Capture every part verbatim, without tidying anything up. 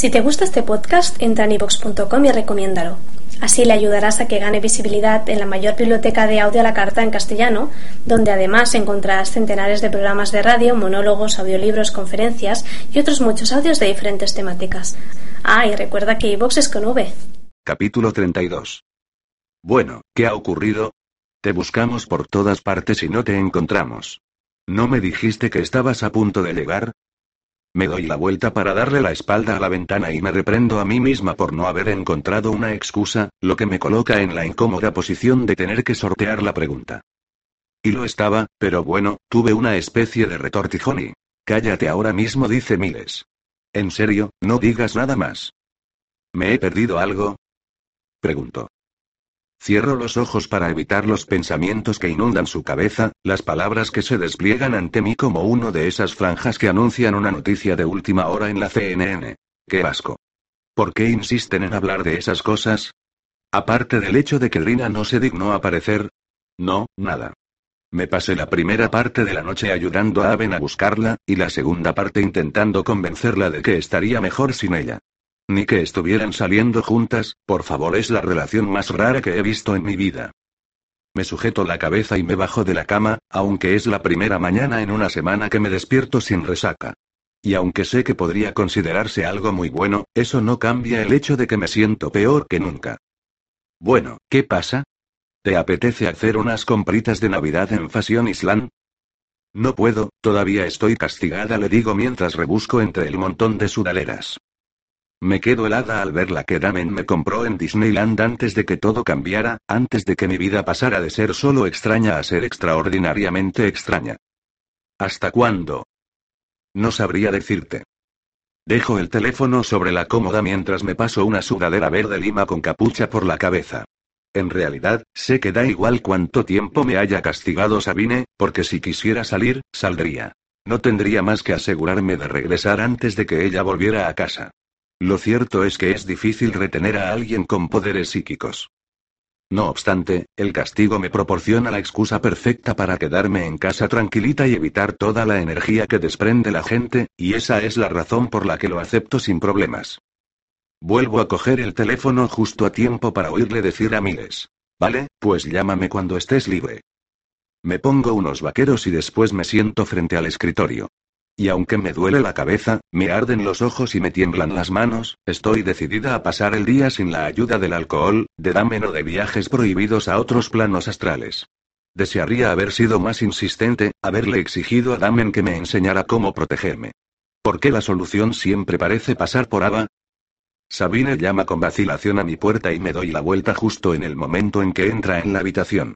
Si te gusta este podcast, entra en iVoox punto com y recomiéndalo. Así le ayudarás a que gane visibilidad en la mayor biblioteca de audio a la carta en castellano, donde además encontrarás centenares de programas de radio, monólogos, audiolibros, conferencias y otros muchos audios de diferentes temáticas. Ah, y recuerda que iVoox es con V. Capítulo treinta y dos. Bueno, ¿qué ha ocurrido? Te buscamos por todas partes y no te encontramos. ¿No me dijiste que estabas a punto de llegar? Me doy la vuelta para darle la espalda a la ventana y me reprendo a mí misma por no haber encontrado una excusa, lo que me coloca en la incómoda posición de tener que sortear la pregunta. Y lo estaba, pero bueno, tuve una especie de retortijón y... Cállate ahora mismo, dice Miles. En serio, no digas nada más. ¿Me he perdido algo? Pregunto. Cierro los ojos para evitar los pensamientos que inundan su cabeza, las palabras que se despliegan ante mí como uno de esas franjas que anuncian una noticia de última hora en la C N N. ¡Qué asco! ¿Por qué insisten en hablar de esas cosas? Aparte del hecho de que Drina no se dignó aparecer. No, nada. Me pasé la primera parte de la noche ayudando a Haven a buscarla, y la segunda parte intentando convencerla de que estaría mejor sin ella. Ni que estuvieran saliendo juntas, por favor, es la relación más rara que he visto en mi vida. Me sujeto la cabeza y me bajo de la cama, aunque es la primera mañana en una semana que me despierto sin resaca. Y aunque sé que podría considerarse algo muy bueno, eso no cambia el hecho de que me siento peor que nunca. Bueno, ¿qué pasa? ¿Te apetece hacer unas compritas de Navidad en Fashion Island? No puedo, todavía estoy castigada, le digo mientras rebusco entre el montón de sudaderas. Me quedo helada al ver la que Damen me compró en Disneyland antes de que todo cambiara, antes de que mi vida pasara de ser solo extraña a ser extraordinariamente extraña. ¿Hasta cuándo? No sabría decirte. Dejo el teléfono sobre la cómoda mientras me paso una sudadera verde lima con capucha por la cabeza. En realidad, sé que da igual cuánto tiempo me haya castigado Sabine, porque si quisiera salir, saldría. No tendría más que asegurarme de regresar antes de que ella volviera a casa. Lo cierto es que es difícil retener a alguien con poderes psíquicos. No obstante, el castigo me proporciona la excusa perfecta para quedarme en casa tranquilita y evitar toda la energía que desprende la gente, y esa es la razón por la que lo acepto sin problemas. Vuelvo a coger el teléfono justo a tiempo para oírle decir a Miles: vale, pues llámame cuando estés libre. Me pongo unos vaqueros y después me siento frente al escritorio. Y aunque me duele la cabeza, me arden los ojos y me tiemblan las manos, estoy decidida a pasar el día sin la ayuda del alcohol, de Damen o de viajes prohibidos a otros planos astrales. Desearía haber sido más insistente, haberle exigido a Damen que me enseñara cómo protegerme. ¿Por qué la solución siempre parece pasar por Ava? Sabine llama con vacilación a mi puerta y me doy la vuelta justo en el momento en que entra en la habitación.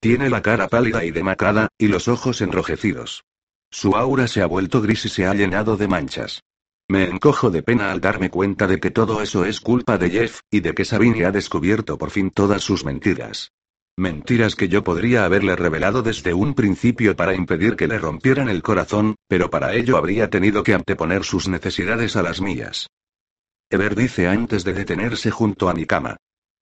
Tiene la cara pálida y demacrada, y los ojos enrojecidos. Su aura se ha vuelto gris y se ha llenado de manchas. Me encojo de pena al darme cuenta de que todo eso es culpa de Jeff, y de que Sabine ha descubierto por fin todas sus mentiras. Mentiras que yo podría haberle revelado desde un principio para impedir que le rompieran el corazón, pero para ello habría tenido que anteponer sus necesidades a las mías. Ever dice antes de detenerse junto a mi cama: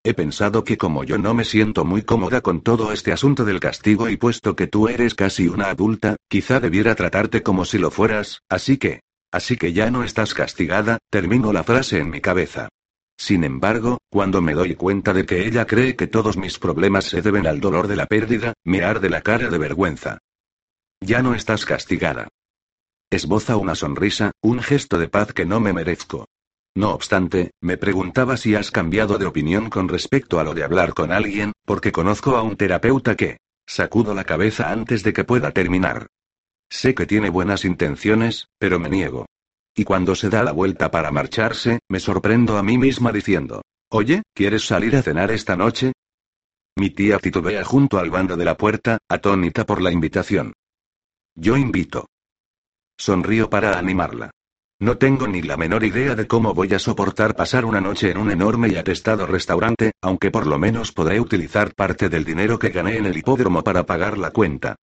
he pensado que como yo no me siento muy cómoda con todo este asunto del castigo y puesto que tú eres casi una adulta, quizá debiera tratarte como si lo fueras, así que... Así que ya no estás castigada, termino la frase en mi cabeza. Sin embargo, cuando me doy cuenta de que ella cree que todos mis problemas se deben al dolor de la pérdida, me arde la cara de vergüenza. Ya no estás castigada. Esboza una sonrisa, un gesto de paz que no me merezco. No obstante, me preguntaba si has cambiado de opinión con respecto a lo de hablar con alguien, porque conozco a un terapeuta que... Sacudo la cabeza antes de que pueda terminar. Sé que tiene buenas intenciones, pero me niego. Y cuando se da la vuelta para marcharse, me sorprendo a mí misma diciendo: oye, ¿quieres salir a cenar esta noche? Mi tía titubea junto al bando de la puerta, atónita por la invitación. Yo invito. Sonrío para animarla. No tengo ni la menor idea de cómo voy a soportar pasar una noche en un enorme y atestado restaurante, aunque por lo menos podré utilizar parte del dinero que gané en el hipódromo para pagar la cuenta.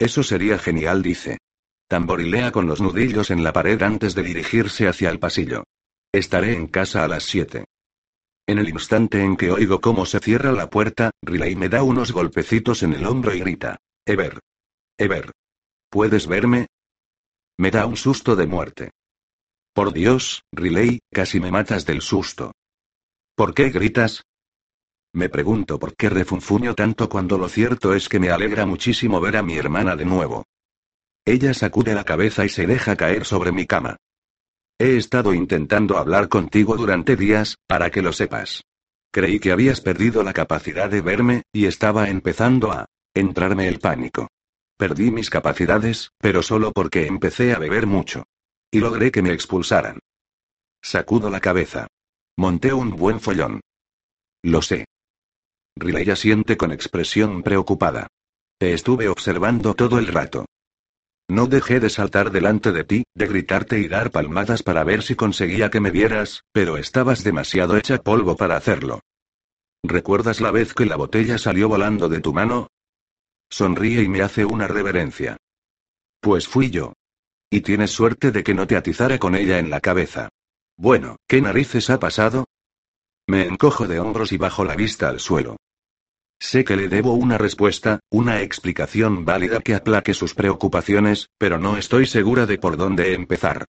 Eso sería genial, dice. Tamborilea con los nudillos en la pared antes de dirigirse hacia el pasillo. Estaré en casa a las siete. En el instante en que oigo cómo se cierra la puerta, Riley me da unos golpecitos en el hombro y grita: Ever. Ever. ¿Puedes verme? Me da un susto de muerte. Por Dios, Riley, casi me matas del susto. ¿Por qué gritas? Me pregunto por qué refunfuño tanto cuando lo cierto es que me alegra muchísimo ver a mi hermana de nuevo. Ella sacude la cabeza y se deja caer sobre mi cama. He estado intentando hablar contigo durante días, para que lo sepas. Creí que habías perdido la capacidad de verme, y estaba empezando a entrarme el pánico. Perdí mis capacidades, pero solo porque empecé a beber mucho. Y logré que me expulsaran. Sacudo la cabeza. Monté un buen follón. Lo sé. Riley asiente con expresión preocupada. Te estuve observando todo el rato. No dejé de saltar delante de ti, de gritarte y dar palmadas para ver si conseguía que me vieras, pero estabas demasiado hecha polvo para hacerlo. ¿Recuerdas la vez que la botella salió volando de tu mano? Sonríe y me hace una reverencia. Pues fui yo. Y tienes suerte de que no te atizara con ella en la cabeza. Bueno, ¿qué narices ha pasado? Me encojo de hombros y bajo la vista al suelo. Sé que le debo una respuesta, una explicación válida que aplaque sus preocupaciones, pero no estoy segura de por dónde empezar.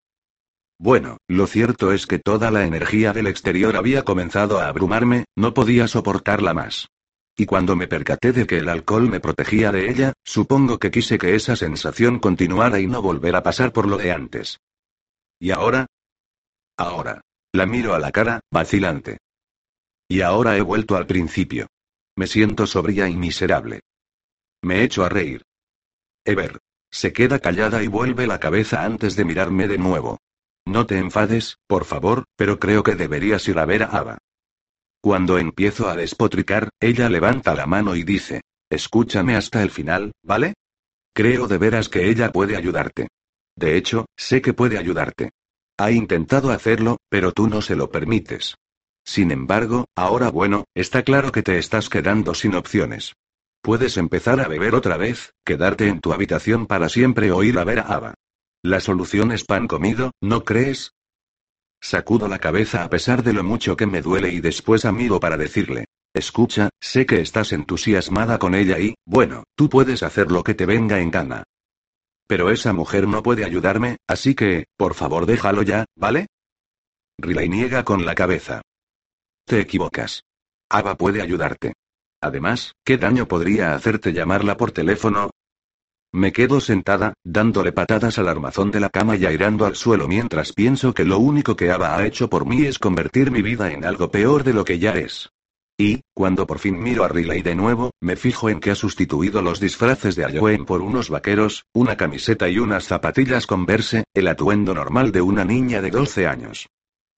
Bueno, lo cierto es que toda la energía del exterior había comenzado a abrumarme, no podía soportarla más. Y cuando me percaté de que el alcohol me protegía de ella, supongo que quise que esa sensación continuara y no volver a pasar por lo de antes. ¿Y ahora? Ahora. La miro a la cara, vacilante. Y ahora he vuelto al principio. Me siento sobria y miserable. Me echo a reír. Ever. Se queda callada y vuelve la cabeza antes de mirarme de nuevo. No te enfades, por favor, pero creo que deberías ir a ver a Ava. Cuando empiezo a despotricar, ella levanta la mano y dice: escúchame hasta el final, ¿vale? Creo de veras que ella puede ayudarte. De hecho, sé que puede ayudarte. Ha intentado hacerlo, pero tú no se lo permites. Sin embargo, ahora bueno, está claro que te estás quedando sin opciones. Puedes empezar a beber otra vez, quedarte en tu habitación para siempre o ir a ver a Ava. La solución es pan comido, ¿no crees? Sacudo la cabeza a pesar de lo mucho que me duele y después amigo para decirle: escucha, sé que estás entusiasmada con ella y, bueno, tú puedes hacer lo que te venga en gana. Pero esa mujer no puede ayudarme, así que, por favor déjalo ya, ¿vale? Riley niega con la cabeza. Te equivocas. Ava puede ayudarte. Además, ¿qué daño podría hacerte llamarla por teléfono? Me quedo sentada, dándole patadas al armazón de la cama y airando al suelo mientras pienso que lo único que Ava ha hecho por mí es convertir mi vida en algo peor de lo que ya es. Y, cuando por fin miro a Riley de nuevo, me fijo en que ha sustituido los disfraces de Halloween por unos vaqueros, una camiseta y unas zapatillas Converse, el atuendo normal de una niña de doce años.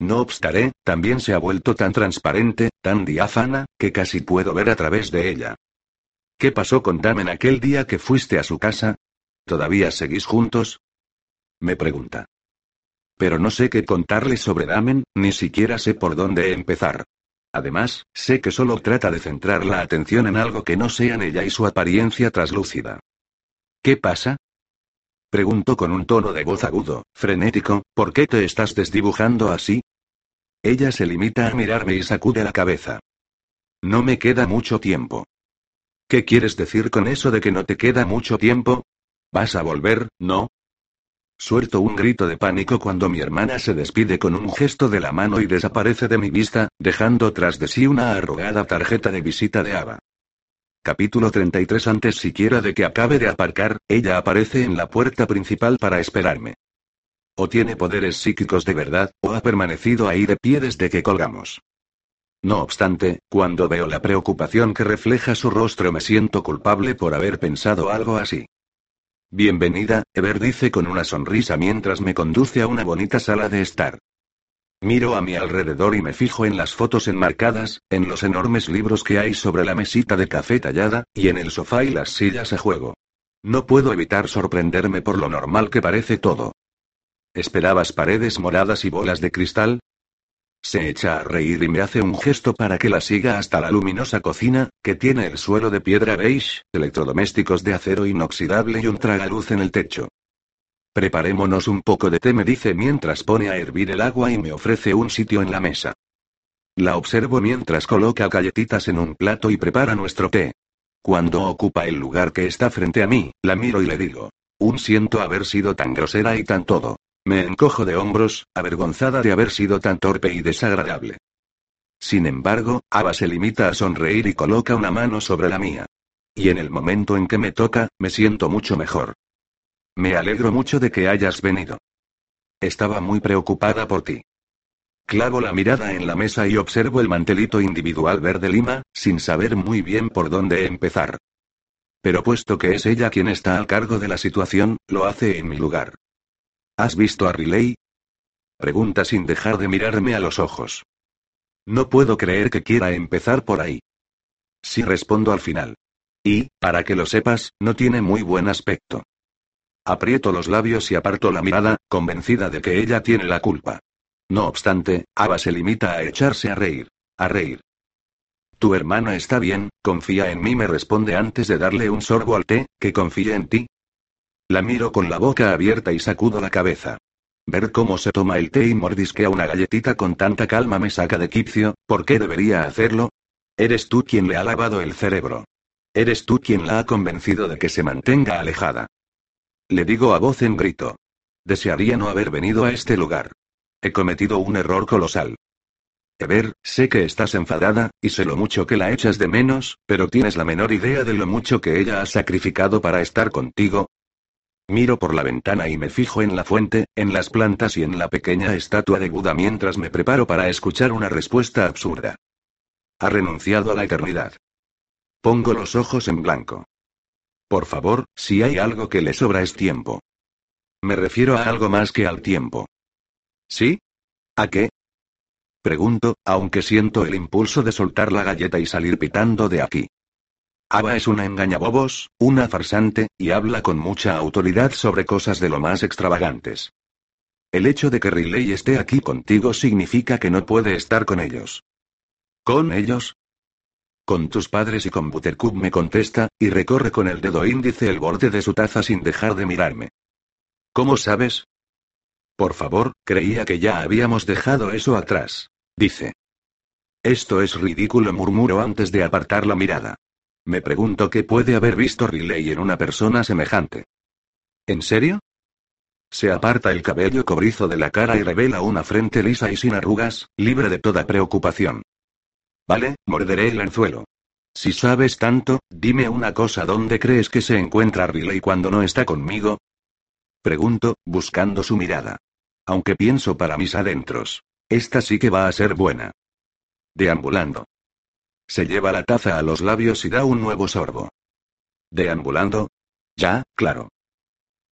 No obstaré, también se ha vuelto tan transparente, tan diáfana, que casi puedo ver a través de ella. ¿Qué pasó con Damen aquel día que fuiste a su casa? ¿Todavía seguís juntos? Me pregunta. Pero no sé qué contarle sobre Damen, ni siquiera sé por dónde empezar. Además, sé que solo trata de centrar la atención en algo que no sean ella y su apariencia traslúcida. ¿Qué pasa? Pregunto con un tono de voz agudo, frenético: ¿por qué te estás desdibujando así? Ella se limita a mirarme y sacude la cabeza. No me queda mucho tiempo. ¿Qué quieres decir con eso de que no te queda mucho tiempo? ¿Vas a volver, no? Suelto un grito de pánico cuando mi hermana se despide con un gesto de la mano y desaparece de mi vista, dejando tras de sí una arrugada tarjeta de visita de Ava. Capítulo treinta y tres. Antes siquiera de que acabe de aparcar, ella aparece en la puerta principal para esperarme. O tiene poderes psíquicos de verdad, o ha permanecido ahí de pie desde que colgamos. No obstante, cuando veo la preocupación que refleja su rostro me siento culpable por haber pensado algo así. Bienvenida, Ever, dice con una sonrisa mientras me conduce a una bonita sala de estar. Miro a mi alrededor y me fijo en las fotos enmarcadas, en los enormes libros que hay sobre la mesita de café tallada, y en el sofá y las sillas a juego. No puedo evitar sorprenderme por lo normal que parece todo. ¿Esperabas paredes moradas y bolas de cristal? Se echa a reír y me hace un gesto para que la siga hasta la luminosa cocina, que tiene el suelo de piedra beige, electrodomésticos de acero inoxidable y un tragaluz en el techo. Preparémonos un poco de té, me dice mientras pone a hervir el agua y me ofrece un sitio en la mesa. La observo mientras coloca galletitas en un plato y prepara nuestro té. Cuando ocupa el lugar que está frente a mí, la miro y le digo: aún siento haber sido tan grosera y tan todo. Me encojo de hombros, avergonzada de haber sido tan torpe y desagradable. Sin embargo, Ava se limita a sonreír y coloca una mano sobre la mía. Y en el momento en que me toca, me siento mucho mejor. Me alegro mucho de que hayas venido. Estaba muy preocupada por ti. Clavo la mirada en la mesa y observo el mantelito individual verde lima, sin saber muy bien por dónde empezar. Pero puesto que es ella quien está al cargo de la situación, lo hace en mi lugar. ¿Has visto a Riley? Pregunta sin dejar de mirarme a los ojos. No puedo creer que quiera empezar por ahí. Sí, respondo al final. Y, para que lo sepas, no tiene muy buen aspecto. Aprieto los labios y aparto la mirada, convencida de que ella tiene la culpa. No obstante, Ava se limita a echarse a reír. A reír. Tu hermana está bien, confía en mí, me responde antes de darle un sorbo al té, que confía en ti. La miro con la boca abierta y sacudo la cabeza. Ver cómo se toma el té y mordisquea una galletita con tanta calma me saca de quicio. ¿Por qué debería hacerlo? Eres tú quien le ha lavado el cerebro. Eres tú quien la ha convencido de que se mantenga alejada. Le digo a voz en grito. Desearía no haber venido a este lugar. He cometido un error colosal. Ever, sé que estás enfadada, y sé lo mucho que la echas de menos, pero ¿tienes la menor idea de lo mucho que ella ha sacrificado para estar contigo? Miro por la ventana y me fijo en la fuente, en las plantas y en la pequeña estatua de Buda mientras me preparo para escuchar una respuesta absurda. Ha renunciado a la eternidad. Pongo los ojos en blanco. Por favor, si hay algo que le sobra es tiempo. Me refiero a algo más que al tiempo. ¿Sí? ¿A qué? Pregunto, aunque siento el impulso de soltar la galleta y salir pitando de aquí. Ava es una engañabobos, una farsante, y habla con mucha autoridad sobre cosas de lo más extravagantes. El hecho de que Riley esté aquí contigo significa que no puede estar con ellos. ¿Con ellos? Con tus padres y con Buttercup, me contesta, y recorre con el dedo índice el borde de su taza sin dejar de mirarme. ¿Cómo sabes? Por favor, creía que ya habíamos dejado eso atrás, dice. Esto es ridículo, murmuro antes de apartar la mirada. Me pregunto qué puede haber visto Riley en una persona semejante. ¿En serio? Se aparta el cabello cobrizo de la cara y revela una frente lisa y sin arrugas, libre de toda preocupación. Vale, morderé el anzuelo. Si sabes tanto, dime una cosa, ¿dónde crees que se encuentra Riley cuando no está conmigo? Pregunto, buscando su mirada. Aunque pienso para mis adentros. Esta sí que va a ser buena. Deambulando. Se lleva la taza a los labios y da un nuevo sorbo. Deambulando. Ya, claro.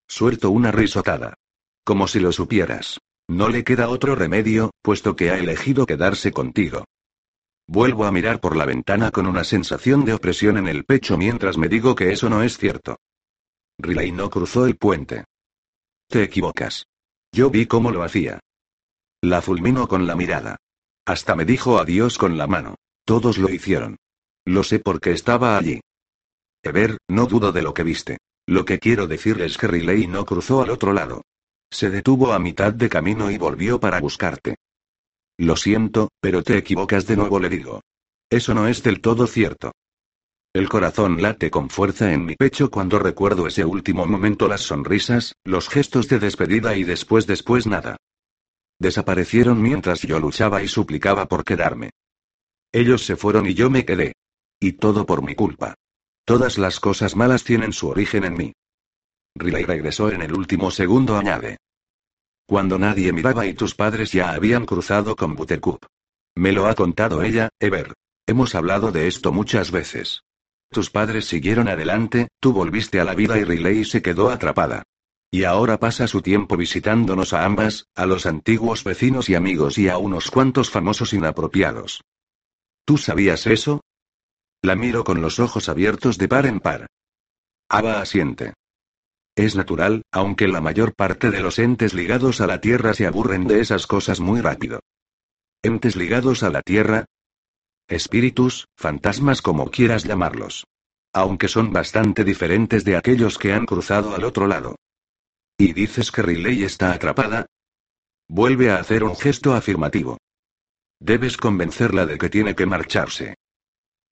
Suelto una risotada. Como si lo supieras. No le queda otro remedio, puesto que ha elegido quedarse contigo. Vuelvo a mirar por la ventana con una sensación de opresión en el pecho mientras me digo que eso no es cierto. Riley no cruzó el puente. Te equivocas. Yo vi cómo lo hacía. La fulminó con la mirada. Hasta me dijo adiós con la mano. Todos lo hicieron. Lo sé porque estaba allí. Ever, no dudo de lo que viste. Lo que quiero decir es que Riley no cruzó al otro lado. Se detuvo a mitad de camino y volvió para buscarte. Lo siento, pero te equivocas de nuevo, le digo. Eso no es del todo cierto. El corazón late con fuerza en mi pecho cuando recuerdo ese último momento, las sonrisas, los gestos de despedida y después después nada. Desaparecieron mientras yo luchaba y suplicaba por quedarme. Ellos se fueron y yo me quedé. Y todo por mi culpa. Todas las cosas malas tienen su origen en mí. Riley regresó en el último segundo, añade. Cuando nadie miraba y tus padres ya habían cruzado con Buttercup. Me lo ha contado ella, Ever. Hemos hablado de esto muchas veces. Tus padres siguieron adelante, tú volviste a la vida y Riley se quedó atrapada. Y ahora pasa su tiempo visitándonos a ambas, a los antiguos vecinos y amigos y a unos cuantos famosos inapropiados. ¿Tú sabías eso? La miro con los ojos abiertos de par en par. Ava asiente. Es natural, aunque la mayor parte de los entes ligados a la Tierra se aburren de esas cosas muy rápido. ¿Entes ligados a la Tierra? Espíritus, fantasmas, como quieras llamarlos. Aunque son bastante diferentes de aquellos que han cruzado al otro lado. ¿Y dices que Riley está atrapada? Vuelve a hacer un gesto afirmativo. Debes convencerla de que tiene que marcharse.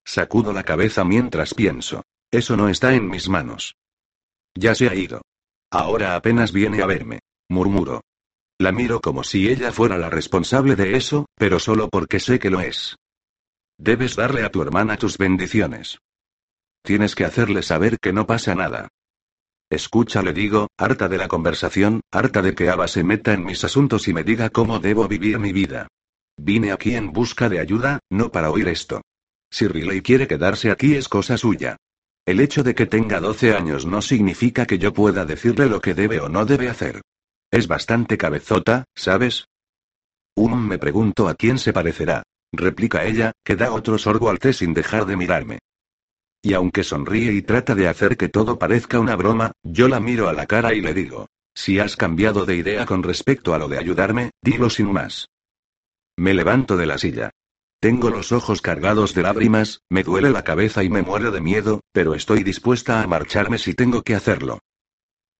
Sacudo la cabeza mientras pienso. Eso no está en mis manos. Ya se ha ido. Ahora apenas viene a verme, murmuro. La miro como si ella fuera la responsable de eso, pero solo porque sé que lo es. Debes darle a tu hermana tus bendiciones. Tienes que hacerle saber que no pasa nada. Escucha, le digo, harta de la conversación, harta de que Ava se meta en mis asuntos y me diga cómo debo vivir mi vida. Vine aquí en busca de ayuda, no para oír esto. Si Riley quiere quedarse aquí es cosa suya. El hecho de que tenga doce años no significa que yo pueda decirle lo que debe o no debe hacer. Es bastante cabezota, ¿sabes? Um, me pregunto a quién se parecerá, replica ella, que da otro sorbo al té sin dejar de mirarme. Y aunque sonríe y trata de hacer que todo parezca una broma, yo la miro a la cara y le digo: si has cambiado de idea con respecto a lo de ayudarme, dilo sin más. Me levanto de la silla. Tengo los ojos cargados de lágrimas, me duele la cabeza y me muero de miedo, pero estoy dispuesta a marcharme si tengo que hacerlo.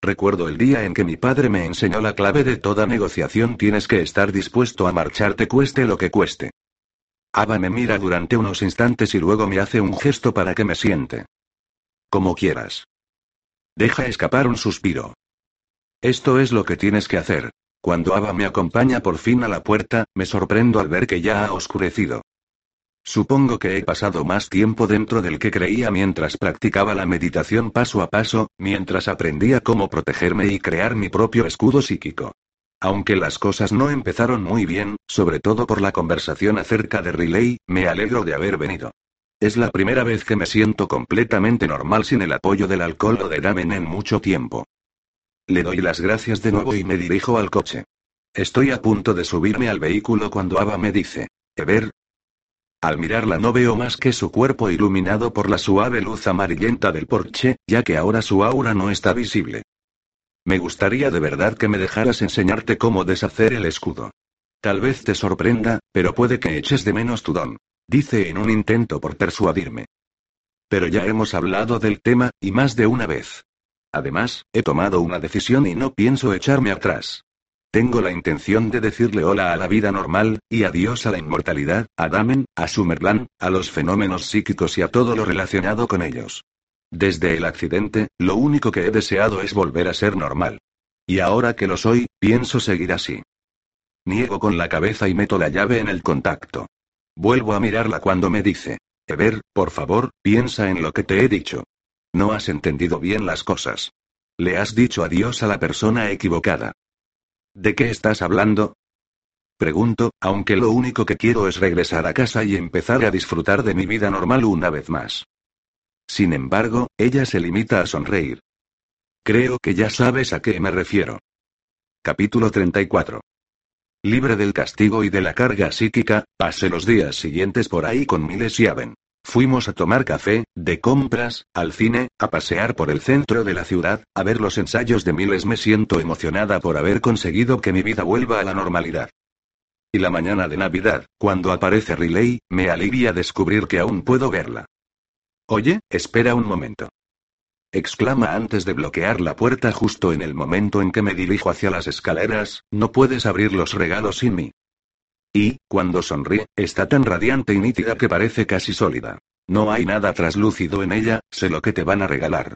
Recuerdo el día en que mi padre me enseñó la clave de toda negociación: tienes que estar dispuesto a marcharte cueste lo que cueste. Ava me mira durante unos instantes y luego me hace un gesto para que me siente. Como quieras. Deja escapar un suspiro. Esto es lo que tienes que hacer. Cuando Ava me acompaña por fin a la puerta, me sorprendo al ver que ya ha oscurecido. Supongo que he pasado más tiempo dentro del que creía mientras practicaba la meditación paso a paso, mientras aprendía cómo protegerme y crear mi propio escudo psíquico. Aunque las cosas no empezaron muy bien, sobre todo por la conversación acerca de Riley, me alegro de haber venido. Es la primera vez que me siento completamente normal sin el apoyo del alcohol o de Damen en mucho tiempo. Le doy las gracias de nuevo y me dirijo al coche. Estoy a punto de subirme al vehículo cuando Ava me dice: Ever. Al mirarla no veo más que su cuerpo iluminado por la suave luz amarillenta del porche, ya que ahora su aura no está visible. Me gustaría de verdad que me dejaras enseñarte cómo deshacer el escudo. Tal vez te sorprenda, pero puede que eches de menos tu don, dice en un intento por persuadirme. Pero ya hemos hablado del tema, y más de una vez. Además, he tomado una decisión y no pienso echarme atrás. Tengo la intención de decirle hola a la vida normal, y adiós a la inmortalidad, a Damen, a Summerland, a los fenómenos psíquicos y a todo lo relacionado con ellos. Desde el accidente, lo único que he deseado es volver a ser normal. Y ahora que lo soy, pienso seguir así. Niego con la cabeza y meto la llave en el contacto. Vuelvo a mirarla cuando me dice: Ever, por favor, piensa en lo que te he dicho. No has entendido bien las cosas. Le has dicho adiós a la persona equivocada. ¿De qué estás hablando? Pregunto, aunque lo único que quiero es regresar a casa y empezar a disfrutar de mi vida normal una vez más. Sin embargo, ella se limita a sonreír. Creo que ya sabes a qué me refiero. Capítulo treinta y cuatro. Libre del castigo y de la carga psíquica, pasé los días siguientes por ahí con Miles y Haven. Fuimos a tomar café, de compras, al cine, a pasear por el centro de la ciudad, a ver los ensayos de Miles. Me siento emocionada por haber conseguido que mi vida vuelva a la normalidad. Y la mañana de Navidad, cuando aparece Riley, me alivia descubrir que aún puedo verla. Oye, espera un momento. Exclama antes de bloquear la puerta justo en el momento en que me dirijo hacia las escaleras: no puedes abrir los regalos sin mí. Y, cuando sonríe, está tan radiante y nítida que parece casi sólida. No hay nada traslúcido en ella. Sé lo que te van a regalar.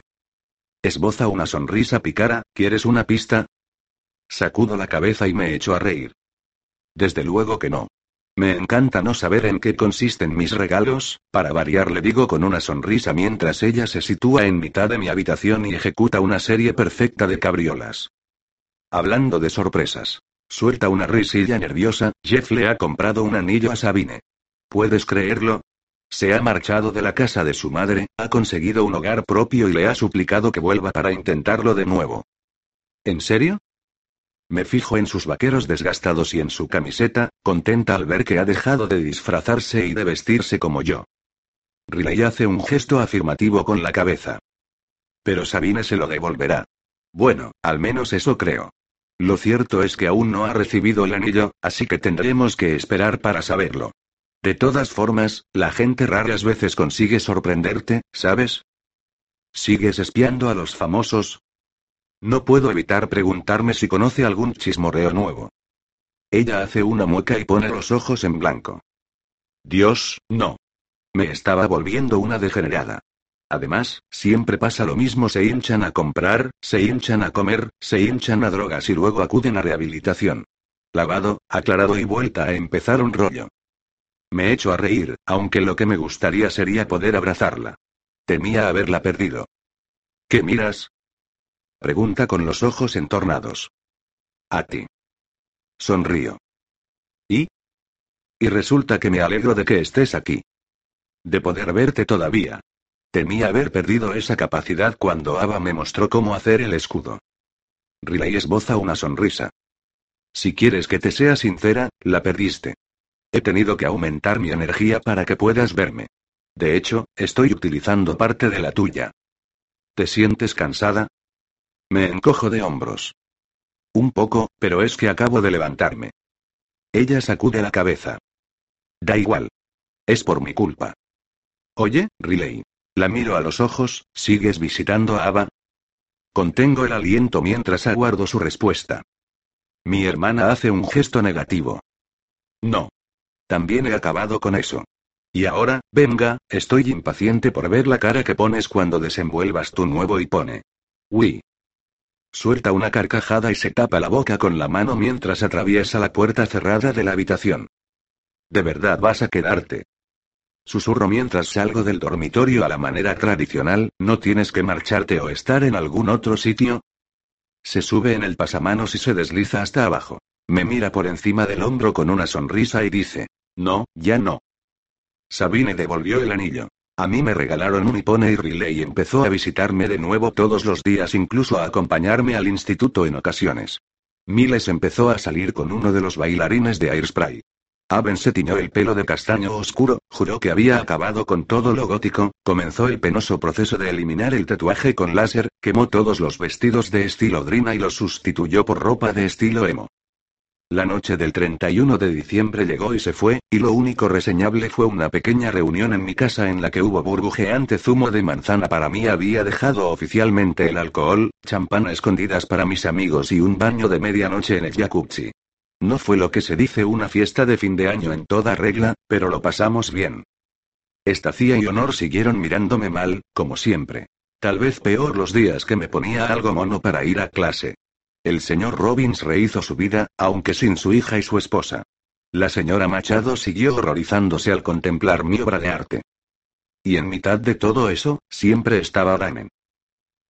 Esboza una sonrisa pícara. ¿Quieres una pista? Sacudo la cabeza y me echo a reír. Desde luego que no. Me encanta no saber en qué consisten mis regalos. Para variar, le digo con una sonrisa mientras ella se sitúa en mitad de mi habitación y ejecuta una serie perfecta de cabriolas. Hablando de sorpresas. Suelta una risilla nerviosa. Jeff le ha comprado un anillo a Sabine. ¿Puedes creerlo? Se ha marchado de la casa de su madre, ha conseguido un hogar propio y le ha suplicado que vuelva para intentarlo de nuevo. ¿En serio? Me fijo en sus vaqueros desgastados y en su camiseta, contenta al ver que ha dejado de disfrazarse y de vestirse como yo. Riley hace un gesto afirmativo con la cabeza. Pero Sabine se lo devolverá. Bueno, al menos eso creo. Lo cierto es que aún no ha recibido el anillo, así que tendremos que esperar para saberlo. De todas formas, la gente raras veces consigue sorprenderte, ¿sabes? ¿Sigues espiando a los famosos? No puedo evitar preguntarme si conoce algún chismorreo nuevo. Ella hace una mueca y pone los ojos en blanco. Dios, no. Me estaba volviendo una degenerada. Además, siempre pasa lo mismo: se hinchan a comprar, se hinchan a comer, se hinchan a drogas y luego acuden a rehabilitación. lavado, aclarado y vuelta a empezar un rollo. Me echo a reír, aunque lo que me gustaría sería poder abrazarla. Temía haberla perdido. ¿Qué miras? Pregunta con los ojos entornados. A ti. Sonrío. ¿Y? Y resulta que me alegro de que estés aquí. De poder verte todavía. Temía haber perdido esa capacidad cuando Ava me mostró cómo hacer el escudo. Riley esboza una sonrisa. Si quieres que te sea sincera, la perdiste. He tenido que aumentar mi energía para que puedas verme. De hecho, estoy utilizando parte de la tuya. ¿Te sientes cansada? Me encojo de hombros. Un poco, pero es que acabo de levantarme. Ella sacude la cabeza. Da igual. Es por mi culpa. Oye, Riley. La miro a los ojos, ¿sigues visitando a Ava? Contengo el aliento mientras aguardo su respuesta. Mi hermana hace un gesto negativo. No. También he acabado con eso. Y ahora, venga, estoy impaciente por ver la cara que pones cuando desenvuelvas tu nuevo y pone. Uy. Suelta una carcajada y se tapa la boca con la mano mientras atraviesa la puerta cerrada de la habitación. ¿De verdad vas a quedarte? Susurro mientras salgo del dormitorio a la manera tradicional, ¿no tienes que marcharte o estar en algún otro sitio? Se sube en el pasamanos y se desliza hasta abajo. Me mira por encima del hombro con una sonrisa y dice. No, ya no. Sabine devolvió el anillo. A mí me regalaron un iPhone y Riley empezó a visitarme de nuevo todos los días, incluso a acompañarme al instituto en ocasiones. Miles empezó a salir con uno de los bailarines de Hairspray. Haven se tiñó el pelo de castaño oscuro, juró que había acabado con todo lo gótico, comenzó el penoso proceso de eliminar el tatuaje con láser, quemó todos los vestidos de estilo Drina y los sustituyó por ropa de estilo emo. La noche del treinta y uno de diciembre llegó y se fue, y lo único reseñable fue una pequeña reunión en mi casa en la que hubo burbujeante zumo de manzana para mí. Había dejado oficialmente el alcohol, champán a escondidas para mis amigos y un baño de medianoche en el jacuzzi. No fue lo que se dice una fiesta de fin de año en toda regla, pero lo pasamos bien. Stacia y Honor siguieron mirándome mal, como siempre. Tal vez peor los días que me ponía algo mono para ir a clase. El señor Robbins rehizo su vida, aunque sin su hija y su esposa. La señora Machado siguió horrorizándose al contemplar mi obra de arte. Y en mitad de todo eso, siempre estaba Damen.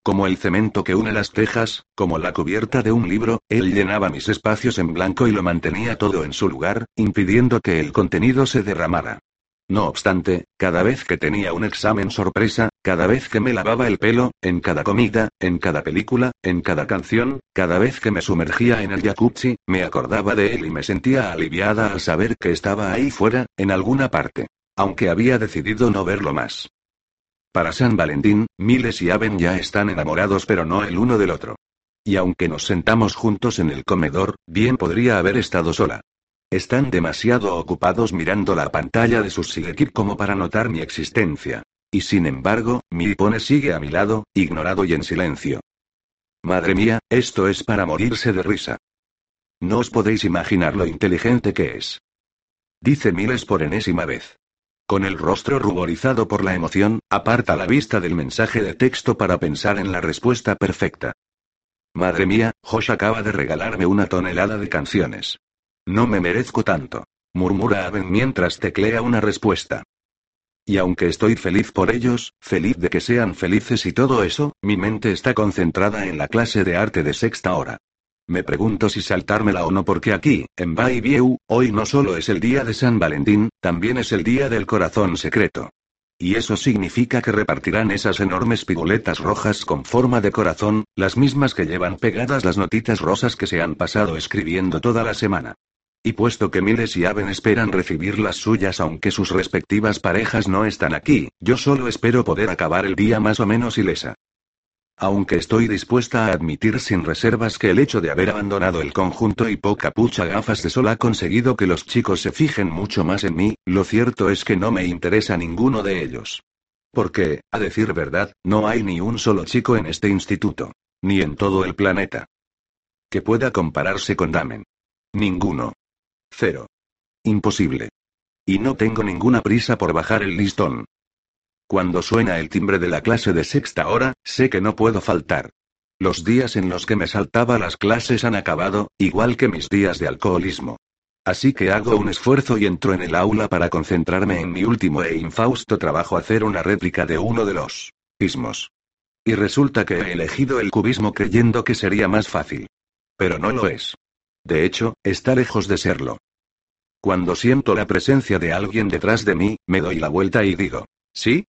Como el cemento que une las tejas, como la cubierta de un libro, él llenaba mis espacios en blanco y lo mantenía todo en su lugar, impidiendo que el contenido se derramara. No obstante, cada vez que tenía un examen sorpresa, cada vez que me lavaba el pelo, en cada comida, en cada película, en cada canción, cada vez que me sumergía en el jacuzzi, me acordaba de él y me sentía aliviada al saber que estaba ahí fuera, en alguna parte. Aunque había decidido no verlo más. Para San Valentín, Miles y Haven ya están enamorados pero no el uno del otro. Y aunque nos sentamos juntos en el comedor, bien podría haber estado sola. Están demasiado ocupados mirando la pantalla de sus sidekick como para notar mi existencia. Y sin embargo, mi iPhone sigue a mi lado, ignorado y en silencio. Madre mía, esto es para morirse de risa. No os podéis imaginar lo inteligente que es. Dice Miles por enésima vez. Con el rostro ruborizado por la emoción, aparta la vista del mensaje de texto para pensar en la respuesta perfecta. Madre mía, Josh acaba de regalarme una tonelada de canciones. No me merezco tanto, murmura Haven mientras teclea una respuesta. Y aunque estoy feliz por ellos, feliz de que sean felices y todo eso, mi mente está concentrada en la clase de arte de sexta hora. Me pregunto si saltármela o no porque aquí, en Bayview, hoy no solo es el día de San Valentín, también es el día del corazón secreto. Y eso significa que repartirán esas enormes piruletas rojas con forma de corazón, las mismas que llevan pegadas las notitas rosas que se han pasado escribiendo toda la semana. Y puesto que Miles y Haven esperan recibir las suyas aunque sus respectivas parejas no están aquí, yo solo espero poder acabar el día más o menos ilesa. Aunque estoy dispuesta a admitir sin reservas que el hecho de haber abandonado el conjunto y poca pucha gafas de sol ha conseguido que los chicos se fijen mucho más en mí, lo cierto es que no me interesa ninguno de ellos. Porque, a decir verdad, no hay ni un solo chico en este instituto. Ni en todo el planeta. Que pueda compararse con Damen. Ninguno. Cero. Imposible. Y no tengo ninguna prisa por bajar el listón. Cuando suena el timbre de la clase de sexta hora, sé que no puedo faltar. Los días en los que me saltaba las clases han acabado, igual que mis días de alcoholismo. Así que hago un esfuerzo y entro en el aula para concentrarme en mi último e infausto trabajo: hacer una réplica de uno de los ismos. Y resulta que he elegido el cubismo creyendo que sería más fácil. Pero no lo es. De hecho, está lejos de serlo. Cuando siento la presencia de alguien detrás de mí, me doy la vuelta y digo, ¿sí?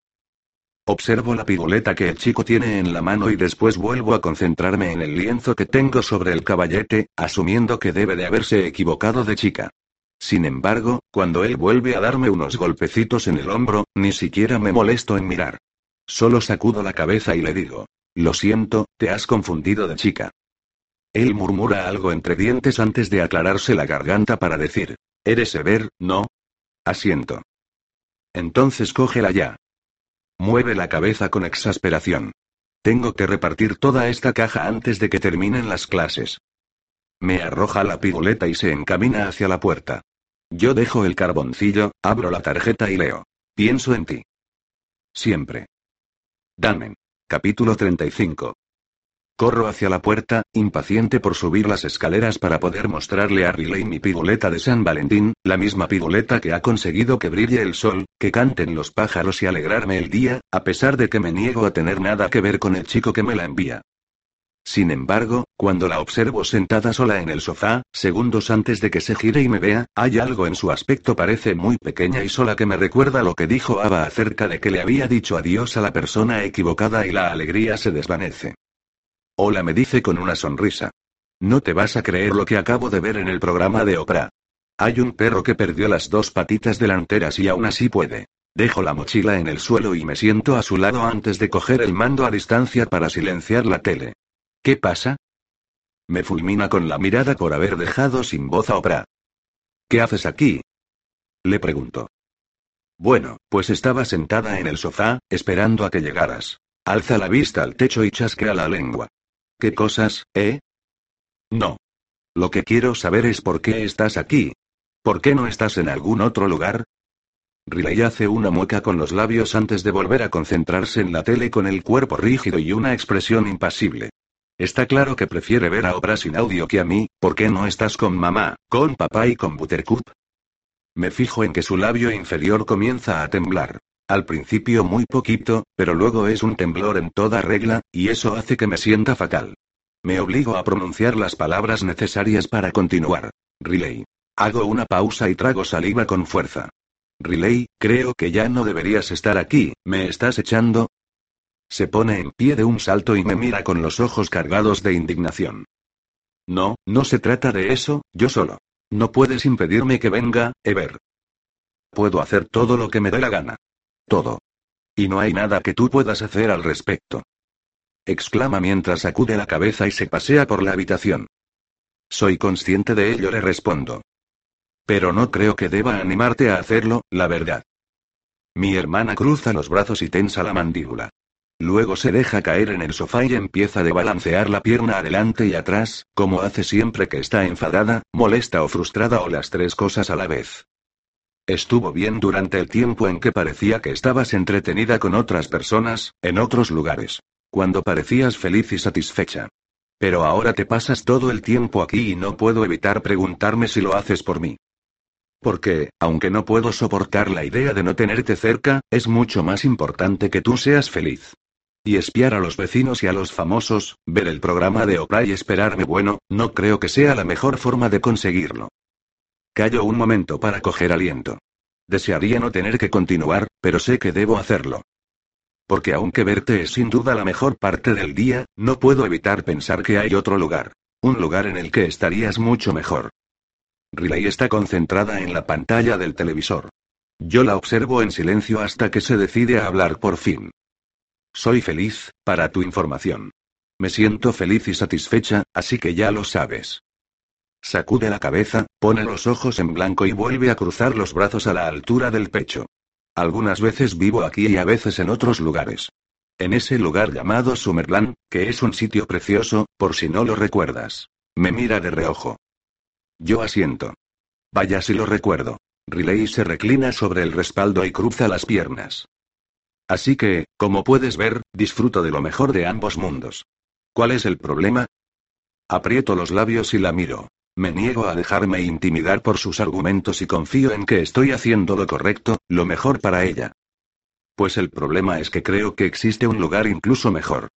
Observo la piruleta que el chico tiene en la mano y después vuelvo a concentrarme en el lienzo que tengo sobre el caballete, asumiendo que debe de haberse equivocado de chica. Sin embargo, cuando él vuelve a darme unos golpecitos en el hombro, ni siquiera me molesto en mirar. Solo sacudo la cabeza y le digo, lo siento, te has confundido de chica. Él murmura algo entre dientes antes de aclararse la garganta para decir, ¿eres Ever, no? Asiento. Entonces cógela ya. Mueve la cabeza con exasperación. Tengo que repartir toda esta caja antes de que terminen las clases. Me arroja la piruleta y se encamina hacia la puerta. Yo dejo el carboncillo, abro la tarjeta y leo. Pienso en ti. Siempre. Damen. Capítulo treinta y cinco. Corro hacia la puerta, impaciente por subir las escaleras para poder mostrarle a Riley mi piruleta de San Valentín, la misma piruleta que ha conseguido que brille el sol, que canten los pájaros y alegrarme el día, a pesar de que me niego a tener nada que ver con el chico que me la envía. Sin embargo, cuando la observo sentada sola en el sofá, segundos antes de que se gire y me vea, hay algo en su aspecto: parece muy pequeña y sola, que me recuerda lo que dijo Ava acerca de que le había dicho adiós a la persona equivocada, y la alegría se desvanece. Hola, me dice con una sonrisa. No te vas a creer lo que acabo de ver en el programa de Oprah. Hay un perro que perdió las dos patitas delanteras y aún así puede. Dejo la mochila en el suelo y me siento a su lado antes de coger el mando a distancia para silenciar la tele. ¿Qué pasa? Me fulmina con la mirada por haber dejado sin voz a Oprah. ¿Qué haces aquí?, le pregunto. Bueno, pues estaba sentada en el sofá, esperando a que llegaras. Alza la vista al techo y chasquea la lengua. ¿Qué cosas, eh? No. Lo que quiero saber es por qué estás aquí. ¿Por qué no estás en algún otro lugar? Riley hace una mueca con los labios antes de volver a concentrarse en la tele, con el cuerpo rígido y una expresión impasible. Está claro que prefiere ver a Oprah sin audio que a mí. ¿Por qué no estás con mamá, con papá y con Buttercup? Me fijo en que su labio inferior comienza a temblar. Al principio muy poquito, pero luego es un temblor en toda regla, y eso hace que me sienta fatal. Me obligo a pronunciar las palabras necesarias para continuar. Riley. Hago una pausa y trago saliva con fuerza. Riley, creo que ya no deberías estar aquí, ¿me estás echando? Se pone en pie de un salto y me mira con los ojos cargados de indignación. No, no se trata de eso, yo solo. No puedes impedirme que venga, Ever. Puedo hacer todo lo que me dé la gana. Todo. Y no hay nada que tú puedas hacer al respecto. Exclama mientras sacude la cabeza y se pasea por la habitación. Soy consciente de ello, le respondo. Pero no creo que deba animarte a hacerlo, la verdad. Mi hermana cruza los brazos y tensa la mandíbula. Luego se deja caer en el sofá y empieza a balancear la pierna adelante y atrás, como hace siempre que está enfadada, molesta o frustrada, o las tres cosas a la vez. Estuvo bien durante el tiempo en que parecía que estabas entretenida con otras personas, en otros lugares, cuando parecías feliz y satisfecha. Pero ahora te pasas todo el tiempo aquí y no puedo evitar preguntarme si lo haces por mí. Porque, aunque no puedo soportar la idea de no tenerte cerca, es mucho más importante que tú seas feliz. Y espiar a los vecinos y a los famosos, ver el programa de Oprah y esperarme bueno, no creo que sea la mejor forma de conseguirlo. Callo un momento para coger aliento. Desearía no tener que continuar, pero sé que debo hacerlo. Porque aunque verte es sin duda la mejor parte del día, no puedo evitar pensar que hay otro lugar. Un lugar en el que estarías mucho mejor. Riley está concentrada en la pantalla del televisor. Yo la observo en silencio hasta que se decide a hablar por fin. Soy feliz, para tu información. Me siento feliz y satisfecha, así que ya lo sabes. Sacude la cabeza, pone los ojos en blanco y vuelve a cruzar los brazos a la altura del pecho. Algunas veces vivo aquí y a veces en otros lugares. En ese lugar llamado Summerland, que es un sitio precioso, por si no lo recuerdas. Me mira de reojo. Yo asiento. Vaya si lo recuerdo. Riley se reclina sobre el respaldo y cruza las piernas. Así que, como puedes ver, disfruto de lo mejor de ambos mundos. ¿Cuál es el problema? Aprieto los labios y la miro. Me niego a dejarme intimidar por sus argumentos y confío en que estoy haciendo lo correcto, lo mejor para ella. Pues el problema es que creo que existe un lugar incluso mejor.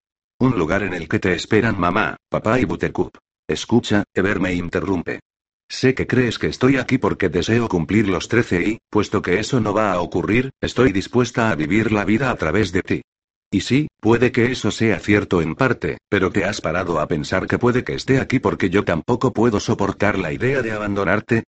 Un lugar en el que te esperan mamá, papá y Buttercup. Escucha, Ever me interrumpe. Sé que crees que estoy aquí porque deseo cumplir los trece y, puesto que eso no va a ocurrir, estoy dispuesta a vivir la vida a través de ti. Y sí, puede que eso sea cierto en parte, pero ¿te has parado a pensar que puede que esté aquí porque yo tampoco puedo soportar la idea de abandonarte?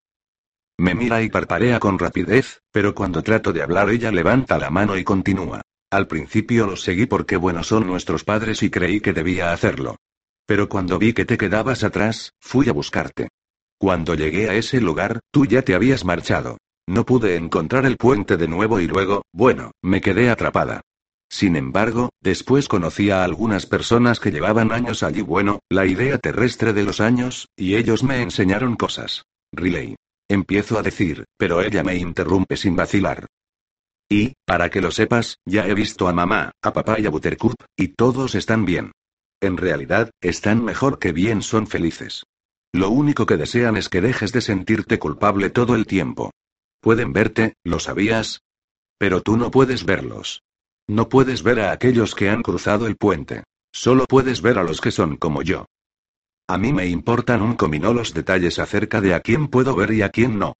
Me mira y parpadea con rapidez, pero cuando trato de hablar ella levanta la mano y continúa. Al principio los seguí porque bueno, son nuestros padres y creí que debía hacerlo. Pero cuando vi que te quedabas atrás, fui a buscarte. Cuando llegué a ese lugar, tú ya te habías marchado. No pude encontrar el puente de nuevo y luego, bueno, me quedé atrapada. Sin embargo, después conocí a algunas personas que llevaban años allí. Bueno, la idea terrestre de los años, y ellos me enseñaron cosas. Riley. Empiezo a decir, pero ella me interrumpe sin vacilar. Y, para que lo sepas, ya he visto a mamá, a papá y a Buttercup, y todos están bien. En realidad, están mejor que bien, son felices. Lo único que desean es que dejes de sentirte culpable todo el tiempo. Pueden verte, ¿lo sabías? Pero tú no puedes verlos. No puedes ver a aquellos que han cruzado el puente. Solo puedes ver a los que son como yo. A mí me importan un comino los detalles acerca de a quién puedo ver y a quién no.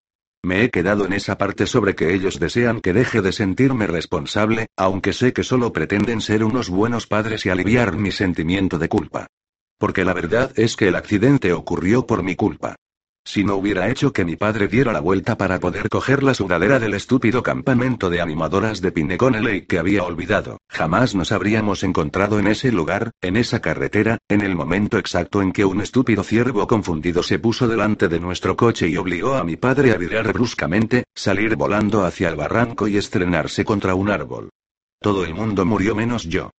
Me he quedado en esa parte sobre que ellos desean que deje de sentirme responsable, aunque sé que solo pretenden ser unos buenos padres y aliviar mi sentimiento de culpa. Porque la verdad es que el accidente ocurrió por mi culpa. Si no hubiera hecho que mi padre diera la vuelta para poder coger la sudadera del estúpido campamento de animadoras de Pinecone Lake que había olvidado, jamás nos habríamos encontrado en ese lugar, en esa carretera, en el momento exacto en que un estúpido ciervo confundido se puso delante de nuestro coche y obligó a mi padre a virar bruscamente, salir volando hacia el barranco y estrenarse contra un árbol. Todo el mundo murió menos yo.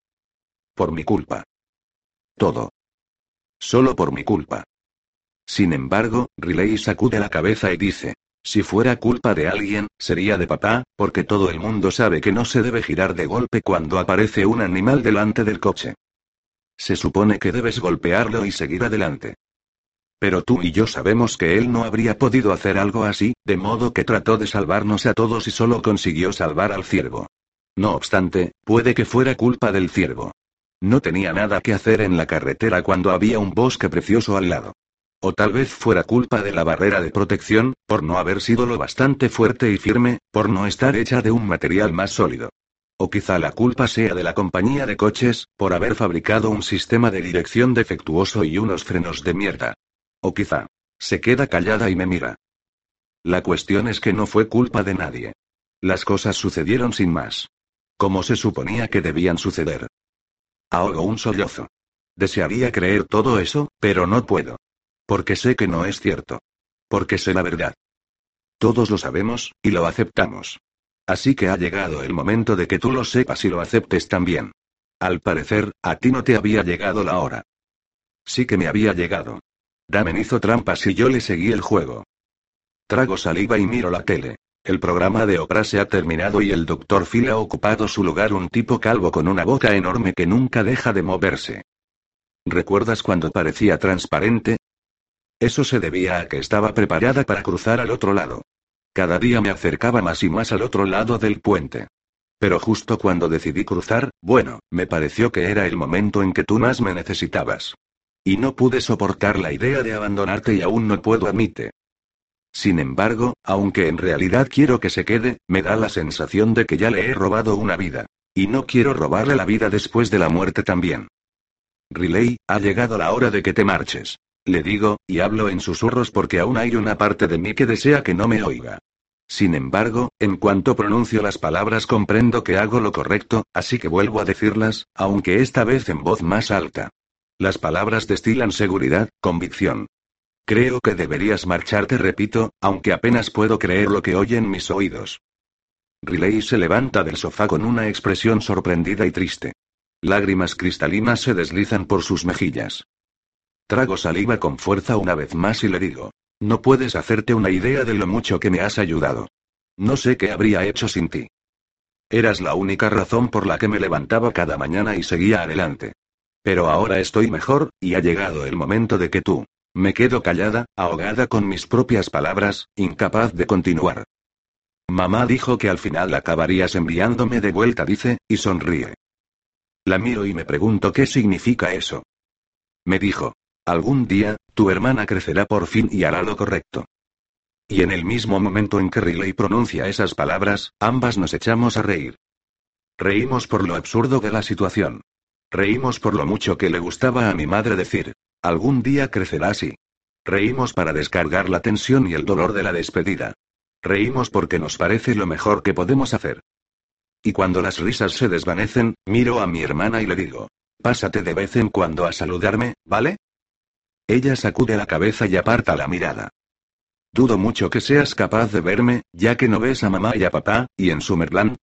Por mi culpa. Todo. Solo por mi culpa. Sin embargo, Riley sacude la cabeza y dice, si fuera culpa de alguien, sería de papá, porque todo el mundo sabe que no se debe girar de golpe cuando aparece un animal delante del coche. Se supone que debes golpearlo y seguir adelante. Pero tú y yo sabemos que él no habría podido hacer algo así, de modo que trató de salvarnos a todos y solo consiguió salvar al ciervo. No obstante, puede que fuera culpa del ciervo. No tenía nada que hacer en la carretera cuando había un bosque precioso al lado. O tal vez fuera culpa de la barrera de protección, por no haber sido lo bastante fuerte y firme, por no estar hecha de un material más sólido. O quizá la culpa sea de la compañía de coches, por haber fabricado un sistema de dirección defectuoso y unos frenos de mierda. O quizá. Se queda callada y me mira. La cuestión es que no fue culpa de nadie. Las cosas sucedieron sin más. Como se suponía que debían suceder. Ahogo un sollozo. Desearía creer todo eso, pero no puedo. Porque sé que no es cierto. Porque sé la verdad. Todos lo sabemos, y lo aceptamos. Así que ha llegado el momento de que tú lo sepas y lo aceptes también. Al parecer, a ti no te había llegado la hora. Sí que me había llegado. Damen hizo trampas y yo le seguí el juego. Trago saliva y miro la tele. El programa de Oprah se ha terminado y el doctor Phil ha ocupado su lugar, un tipo calvo con una boca enorme que nunca deja de moverse. ¿Recuerdas cuando parecía transparente? Eso se debía a que estaba preparada para cruzar al otro lado. Cada día me acercaba más y más al otro lado del puente. Pero justo cuando decidí cruzar, bueno, me pareció que era el momento en que tú más me necesitabas. Y no pude soportar la idea de abandonarte y aún no puedo, admite. Sin embargo, aunque en realidad quiero que se quede, me da la sensación de que ya le he robado una vida. Y no quiero robarle la vida después de la muerte también. Riley, ha llegado la hora de que te marches. Le digo, y hablo en susurros porque aún hay una parte de mí que desea que no me oiga. Sin embargo, en cuanto pronuncio las palabras comprendo que hago lo correcto, así que vuelvo a decirlas, aunque esta vez en voz más alta. Las palabras destilan seguridad, convicción. Creo que deberías marcharte, repito, aunque apenas puedo creer lo que oyen mis oídos. Riley se levanta del sofá con una expresión sorprendida y triste. Lágrimas cristalinas se deslizan por sus mejillas. Trago saliva con fuerza una vez más y le digo, no puedes hacerte una idea de lo mucho que me has ayudado. No sé qué habría hecho sin ti. Eras la única razón por la que me levantaba cada mañana y seguía adelante. Pero ahora estoy mejor, y ha llegado el momento de que tú. Me quedo callada, ahogada con mis propias palabras, incapaz de continuar. Mamá dijo que al final acabarías enviándome de vuelta, dice, y sonríe. La miro y me pregunto qué significa eso. Me dijo: algún día, tu hermana crecerá por fin y hará lo correcto. Y en el mismo momento en que Riley pronuncia esas palabras, ambas nos echamos a reír. Reímos por lo absurdo de la situación. Reímos por lo mucho que le gustaba a mi madre decir: algún día crecerá así. Reímos para descargar la tensión y el dolor de la despedida. Reímos porque nos parece lo mejor que podemos hacer. Y cuando las risas se desvanecen, miro a mi hermana y le digo: pásate de vez en cuando a saludarme, ¿vale? Ella sacude la cabeza y aparta la mirada. Dudo mucho que seas capaz de verme, ya que no ves a mamá y a papá, y en Summerland.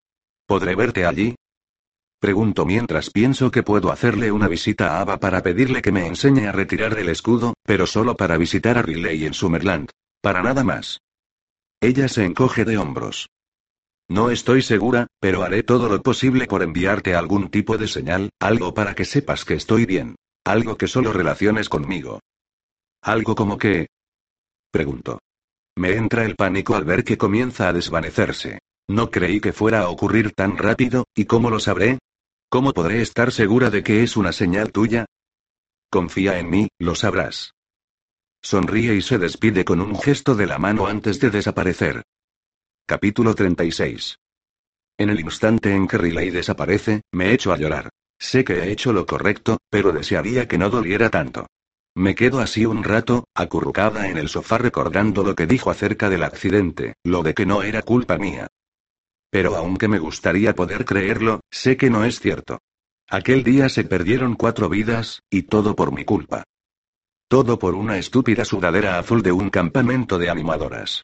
¿Podré verte allí? Pregunto mientras pienso que puedo hacerle una visita a Ava para pedirle que me enseñe a retirar el escudo, pero solo para visitar a Riley en Summerland. Para nada más. Ella se encoge de hombros. No estoy segura, pero haré todo lo posible por enviarte algún tipo de señal, algo para que sepas que estoy bien. Algo que solo relaciones conmigo. ¿Algo como que? Pregunto. Me entra el pánico al ver que comienza a desvanecerse. No creí que fuera a ocurrir tan rápido, ¿y cómo lo sabré? ¿Cómo podré estar segura de que es una señal tuya? Confía en mí, lo sabrás. Sonríe y se despide con un gesto de la mano antes de desaparecer. Capítulo treinta y seis. En el instante en que Riley desaparece, me echo a llorar. Sé que he hecho lo correcto, pero desearía que no doliera tanto. Me quedo así un rato, acurrucada en el sofá recordando lo que dijo acerca del accidente, lo de que no era culpa mía. Pero aunque me gustaría poder creerlo, sé que no es cierto. Aquel día se perdieron cuatro vidas, y todo por mi culpa. Todo por una estúpida sudadera azul de un campamento de animadoras.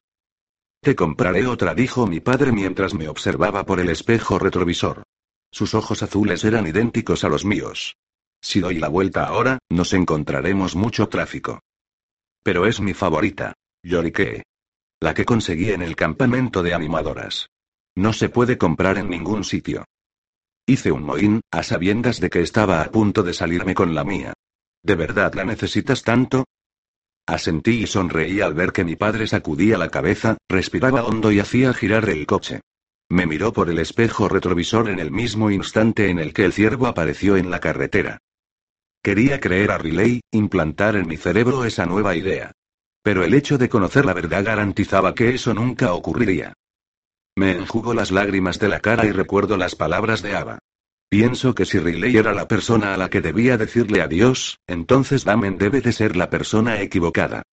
Te compraré otra, dijo mi padre mientras me observaba por el espejo retrovisor. Sus ojos azules eran idénticos a los míos. Si doy la vuelta ahora, nos encontraremos mucho tráfico. Pero es mi favorita. Lloriqué. La que conseguí en el campamento de animadoras. No se puede comprar en ningún sitio. Hice un mohín, a sabiendas de que estaba a punto de salirme con la mía. ¿De verdad la necesitas tanto? Asentí y sonreí al ver que mi padre sacudía la cabeza, respiraba hondo y hacía girar el coche. Me miró por el espejo retrovisor en el mismo instante en el que el ciervo apareció en la carretera. Quería creer a Riley, implantar en mi cerebro esa nueva idea. Pero el hecho de conocer la verdad garantizaba que eso nunca ocurriría. Me enjugó las lágrimas de la cara y recuerdo las palabras de Ava. Pienso que si Riley era la persona a la que debía decirle adiós, entonces Damen debe de ser la persona equivocada.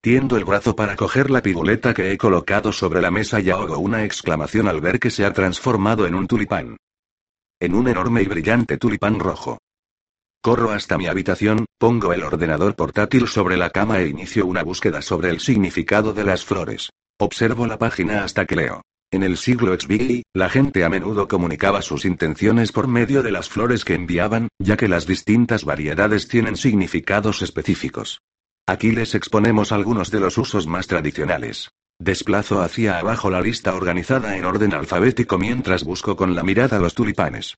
Tiendo el brazo para coger la piruleta que he colocado sobre la mesa y ahogo una exclamación al ver que se ha transformado en un tulipán. En un enorme y brillante tulipán rojo. Corro hasta mi habitación, pongo el ordenador portátil sobre la cama e inicio una búsqueda sobre el significado de las flores. Observo la página hasta que leo. En el siglo veinte, la gente a menudo comunicaba sus intenciones por medio de las flores que enviaban, ya que las distintas variedades tienen significados específicos. Aquí les exponemos algunos de los usos más tradicionales. Desplazo hacia abajo la lista organizada en orden alfabético mientras busco con la mirada los tulipanes.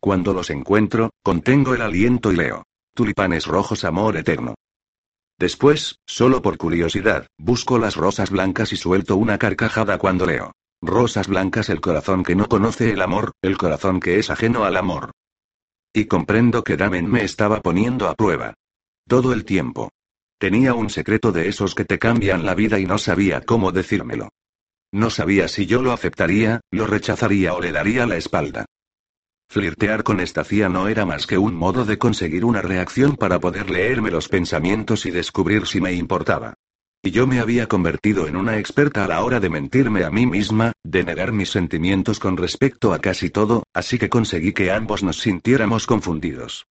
Cuando los encuentro, contengo el aliento y leo: tulipanes rojos, amor eterno. Después, solo por curiosidad, busco las rosas blancas y suelto una carcajada cuando leo: rosas blancas, el corazón que no conoce el amor, el corazón que es ajeno al amor. Y comprendo que Damen me estaba poniendo a prueba. Todo el tiempo. Tenía un secreto de esos que te cambian la vida y no sabía cómo decírmelo. No sabía si yo lo aceptaría, lo rechazaría o le daría la espalda. Flirtear con Stacia no era más que un modo de conseguir una reacción para poder leerme los pensamientos y descubrir si me importaba. Y yo me había convertido en una experta a la hora de mentirme a mí misma, de negar mis sentimientos con respecto a casi todo, así que conseguí que ambos nos sintiéramos confundidos.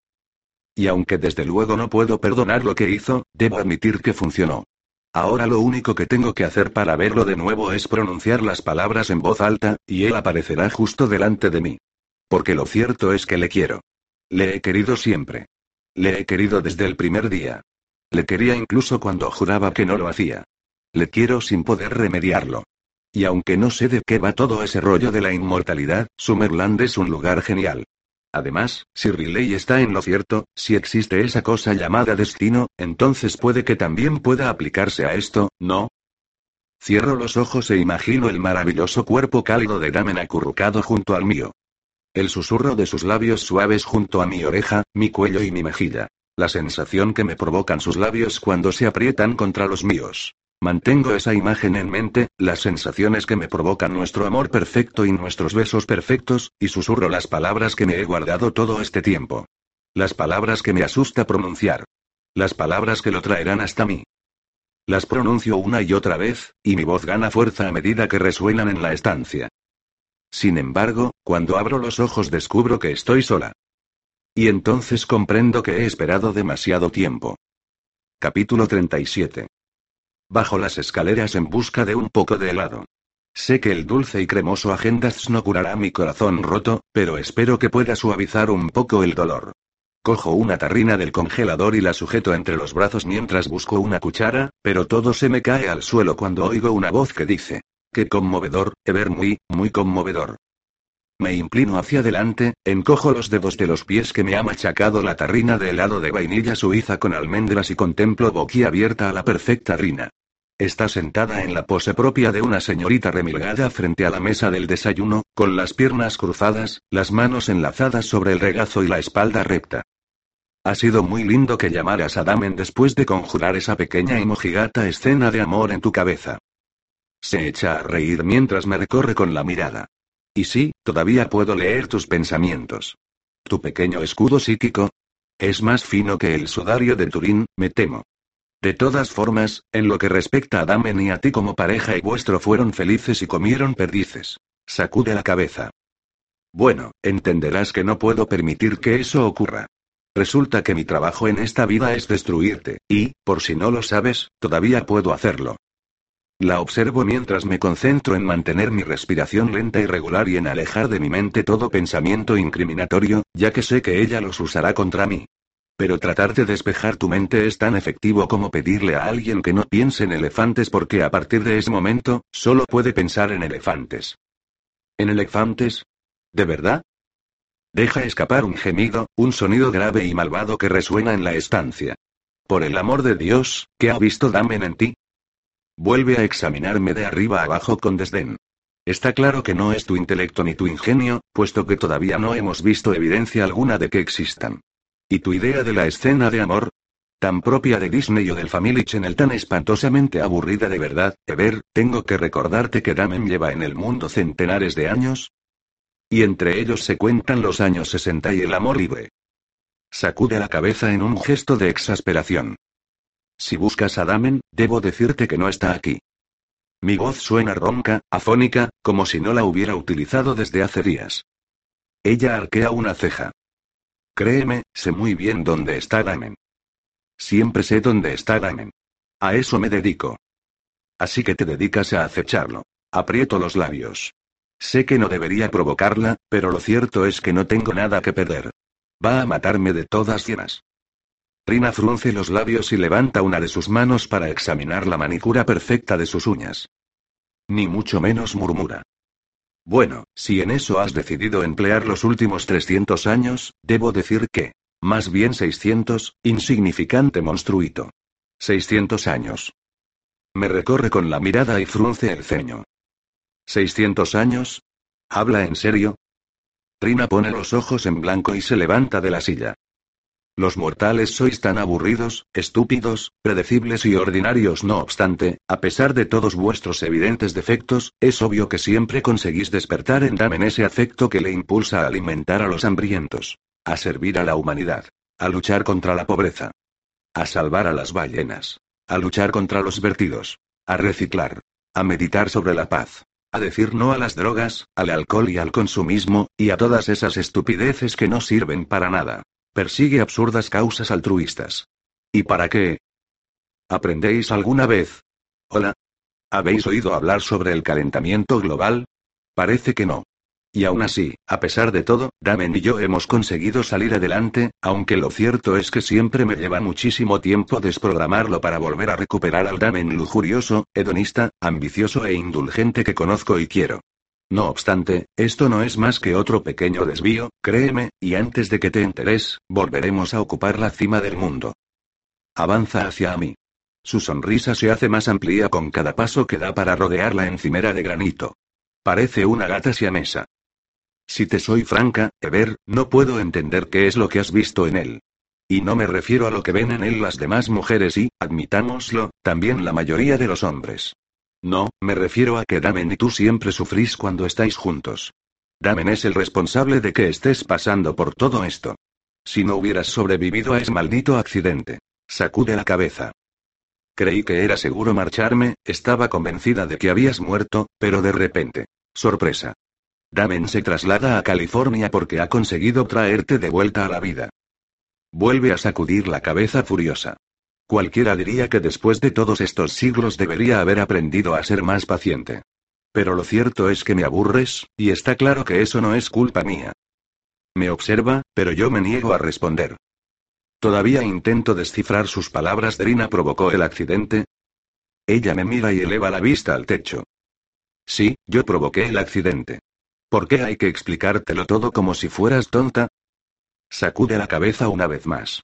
Y aunque desde luego no puedo perdonar lo que hizo, debo admitir que funcionó. Ahora lo único que tengo que hacer para verlo de nuevo es pronunciar las palabras en voz alta, y él aparecerá justo delante de mí. Porque lo cierto es que le quiero. Le he querido siempre. Le he querido desde el primer día. Le quería incluso cuando juraba que no lo hacía. Le quiero sin poder remediarlo. Y aunque no sé de qué va todo ese rollo de la inmortalidad, Summerland es un lugar genial. Además, si Riley está en lo cierto, si existe esa cosa llamada destino, entonces puede que también pueda aplicarse a esto, ¿no? Cierro los ojos e imagino el maravilloso cuerpo cálido de Damen acurrucado junto al mío. El susurro de sus labios suaves junto a mi oreja, mi cuello y mi mejilla. La sensación que me provocan sus labios cuando se aprietan contra los míos. Mantengo esa imagen en mente, las sensaciones que me provocan nuestro amor perfecto y nuestros besos perfectos, y susurro las palabras que me he guardado todo este tiempo. Las palabras que me asusta pronunciar. Las palabras que lo traerán hasta mí. Las pronuncio una y otra vez, y mi voz gana fuerza a medida que resuenan en la estancia. Sin embargo, cuando abro los ojos descubro que estoy sola. Y entonces comprendo que he esperado demasiado tiempo. Capítulo treinta y siete. Bajo las escaleras en busca de un poco de helado. Sé que el dulce y cremoso agendas no curará mi corazón roto, pero espero que pueda suavizar un poco el dolor. Cojo una tarrina del congelador y la sujeto entre los brazos mientras busco una cuchara, pero todo se me cae al suelo cuando oigo una voz que dice: "Qué conmovedor, Ever, muy, muy conmovedor". Me inclino hacia adelante, encojo los dedos de los pies que me ha machacado la tarrina de helado de vainilla suiza con almendras y contemplo boquiabierta a la perfecta Drina. Está sentada en la pose propia de una señorita remilgada frente a la mesa del desayuno, con las piernas cruzadas, las manos enlazadas sobre el regazo y la espalda recta. Ha sido muy lindo que llamaras a Damen después de conjurar esa pequeña y mojigata escena de amor en tu cabeza. Se echa a reír mientras me recorre con la mirada. Y sí, todavía puedo leer tus pensamientos. Tu pequeño escudo psíquico es más fino que el sudario de Turín, me temo. De todas formas, en lo que respecta a Damen y a ti como pareja y vuestro fueron felices y comieron perdices. Sacude la cabeza. Bueno, entenderás que no puedo permitir que eso ocurra. Resulta que mi trabajo en esta vida es destruirte, y, por si no lo sabes, todavía puedo hacerlo. La observo mientras me concentro en mantener mi respiración lenta y regular y en alejar de mi mente todo pensamiento incriminatorio, ya que sé que ella los usará contra mí. Pero tratar de despejar tu mente es tan efectivo como pedirle a alguien que no piense en elefantes porque a partir de ese momento, solo puede pensar en elefantes. ¿En elefantes? ¿De verdad? Deja escapar un gemido, un sonido grave y malvado que resuena en la estancia. Por el amor de Dios, ¿qué ha visto Damen en ti? Vuelve a examinarme de arriba abajo con desdén. Está claro que no es tu intelecto ni tu ingenio, puesto que todavía no hemos visto evidencia alguna de que existan. ¿Y tu idea de la escena de amor? Tan propia de Disney o del Family Channel, tan espantosamente aburrida de verdad, Ever, tengo que recordarte que Damen lleva en el mundo centenares de años. Y entre ellos se cuentan los años sesenta y el amor libre. Sacude la cabeza en un gesto de exasperación. Si buscas a Damen, debo decirte que no está aquí. Mi voz suena ronca, afónica, como si no la hubiera utilizado desde hace días. Ella arquea una ceja. Créeme, sé muy bien dónde está Damen. Siempre sé dónde está Damen. A eso me dedico. Así que te dedicas a acecharlo. Aprieto los labios. Sé que no debería provocarla, pero lo cierto es que no tengo nada que perder. Va a matarme de todas formas. Drina frunce los labios y levanta una de sus manos para examinar la manicura perfecta de sus uñas. Ni mucho menos, murmura. Bueno, si en eso has decidido emplear los últimos trescientos años, debo decir que, más bien seiscientos, insignificante monstruito. seiscientos años. Me recorre con la mirada y frunce el ceño. ¿seiscientos años? ¿Habla en serio? Drina pone los ojos en blanco y se levanta de la silla. Los mortales sois tan aburridos, estúpidos, predecibles y ordinarios. No obstante, a pesar de todos vuestros evidentes defectos, es obvio que siempre conseguís despertar en Damen ese afecto que le impulsa a alimentar a los hambrientos, a servir a la humanidad, a luchar contra la pobreza, a salvar a las ballenas, a luchar contra los vertidos, a reciclar, a meditar sobre la paz, a decir no a las drogas, al alcohol y al consumismo, y a todas esas estupideces que no sirven para nada. Persigue absurdas causas altruistas. ¿Y para qué? ¿Aprendéis alguna vez? Hola. ¿Habéis oído hablar sobre el calentamiento global? Parece que no. Y aún así, a pesar de todo, Damen y yo hemos conseguido salir adelante, aunque lo cierto es que siempre me lleva muchísimo tiempo desprogramarlo para volver a recuperar al Damen lujurioso, hedonista, ambicioso e indulgente que conozco y quiero. No obstante, esto no es más que otro pequeño desvío, créeme, y antes de que te enteres, volveremos a ocupar la cima del mundo. Avanza hacia mí. Su sonrisa se hace más amplia con cada paso que da para rodear la encimera de granito. Parece una gata siamesa. Si te soy franca, Ever, no puedo entender qué es lo que has visto en él. Y no me refiero a lo que ven en él las demás mujeres y, admitámoslo, también la mayoría de los hombres. No, me refiero a que Damen y tú siempre sufrís cuando estáis juntos. Damen es el responsable de que estés pasando por todo esto. Si no hubieras sobrevivido a ese maldito accidente. Sacude la cabeza. Creí que era seguro marcharme, estaba convencida de que habías muerto, pero de repente. Sorpresa. Damen se traslada a California porque ha conseguido traerte de vuelta a la vida. Vuelve a sacudir la cabeza furiosa. Cualquiera diría que después de todos estos siglos debería haber aprendido a ser más paciente. Pero lo cierto es que me aburres, y está claro que eso no es culpa mía. Me observa, pero yo me niego a responder. Todavía intento descifrar sus palabras. ¿Drina provocó el accidente? Ella me mira y eleva la vista al techo. Sí, yo provoqué el accidente. ¿Por qué hay que explicártelo todo como si fueras tonta? Sacude la cabeza una vez más.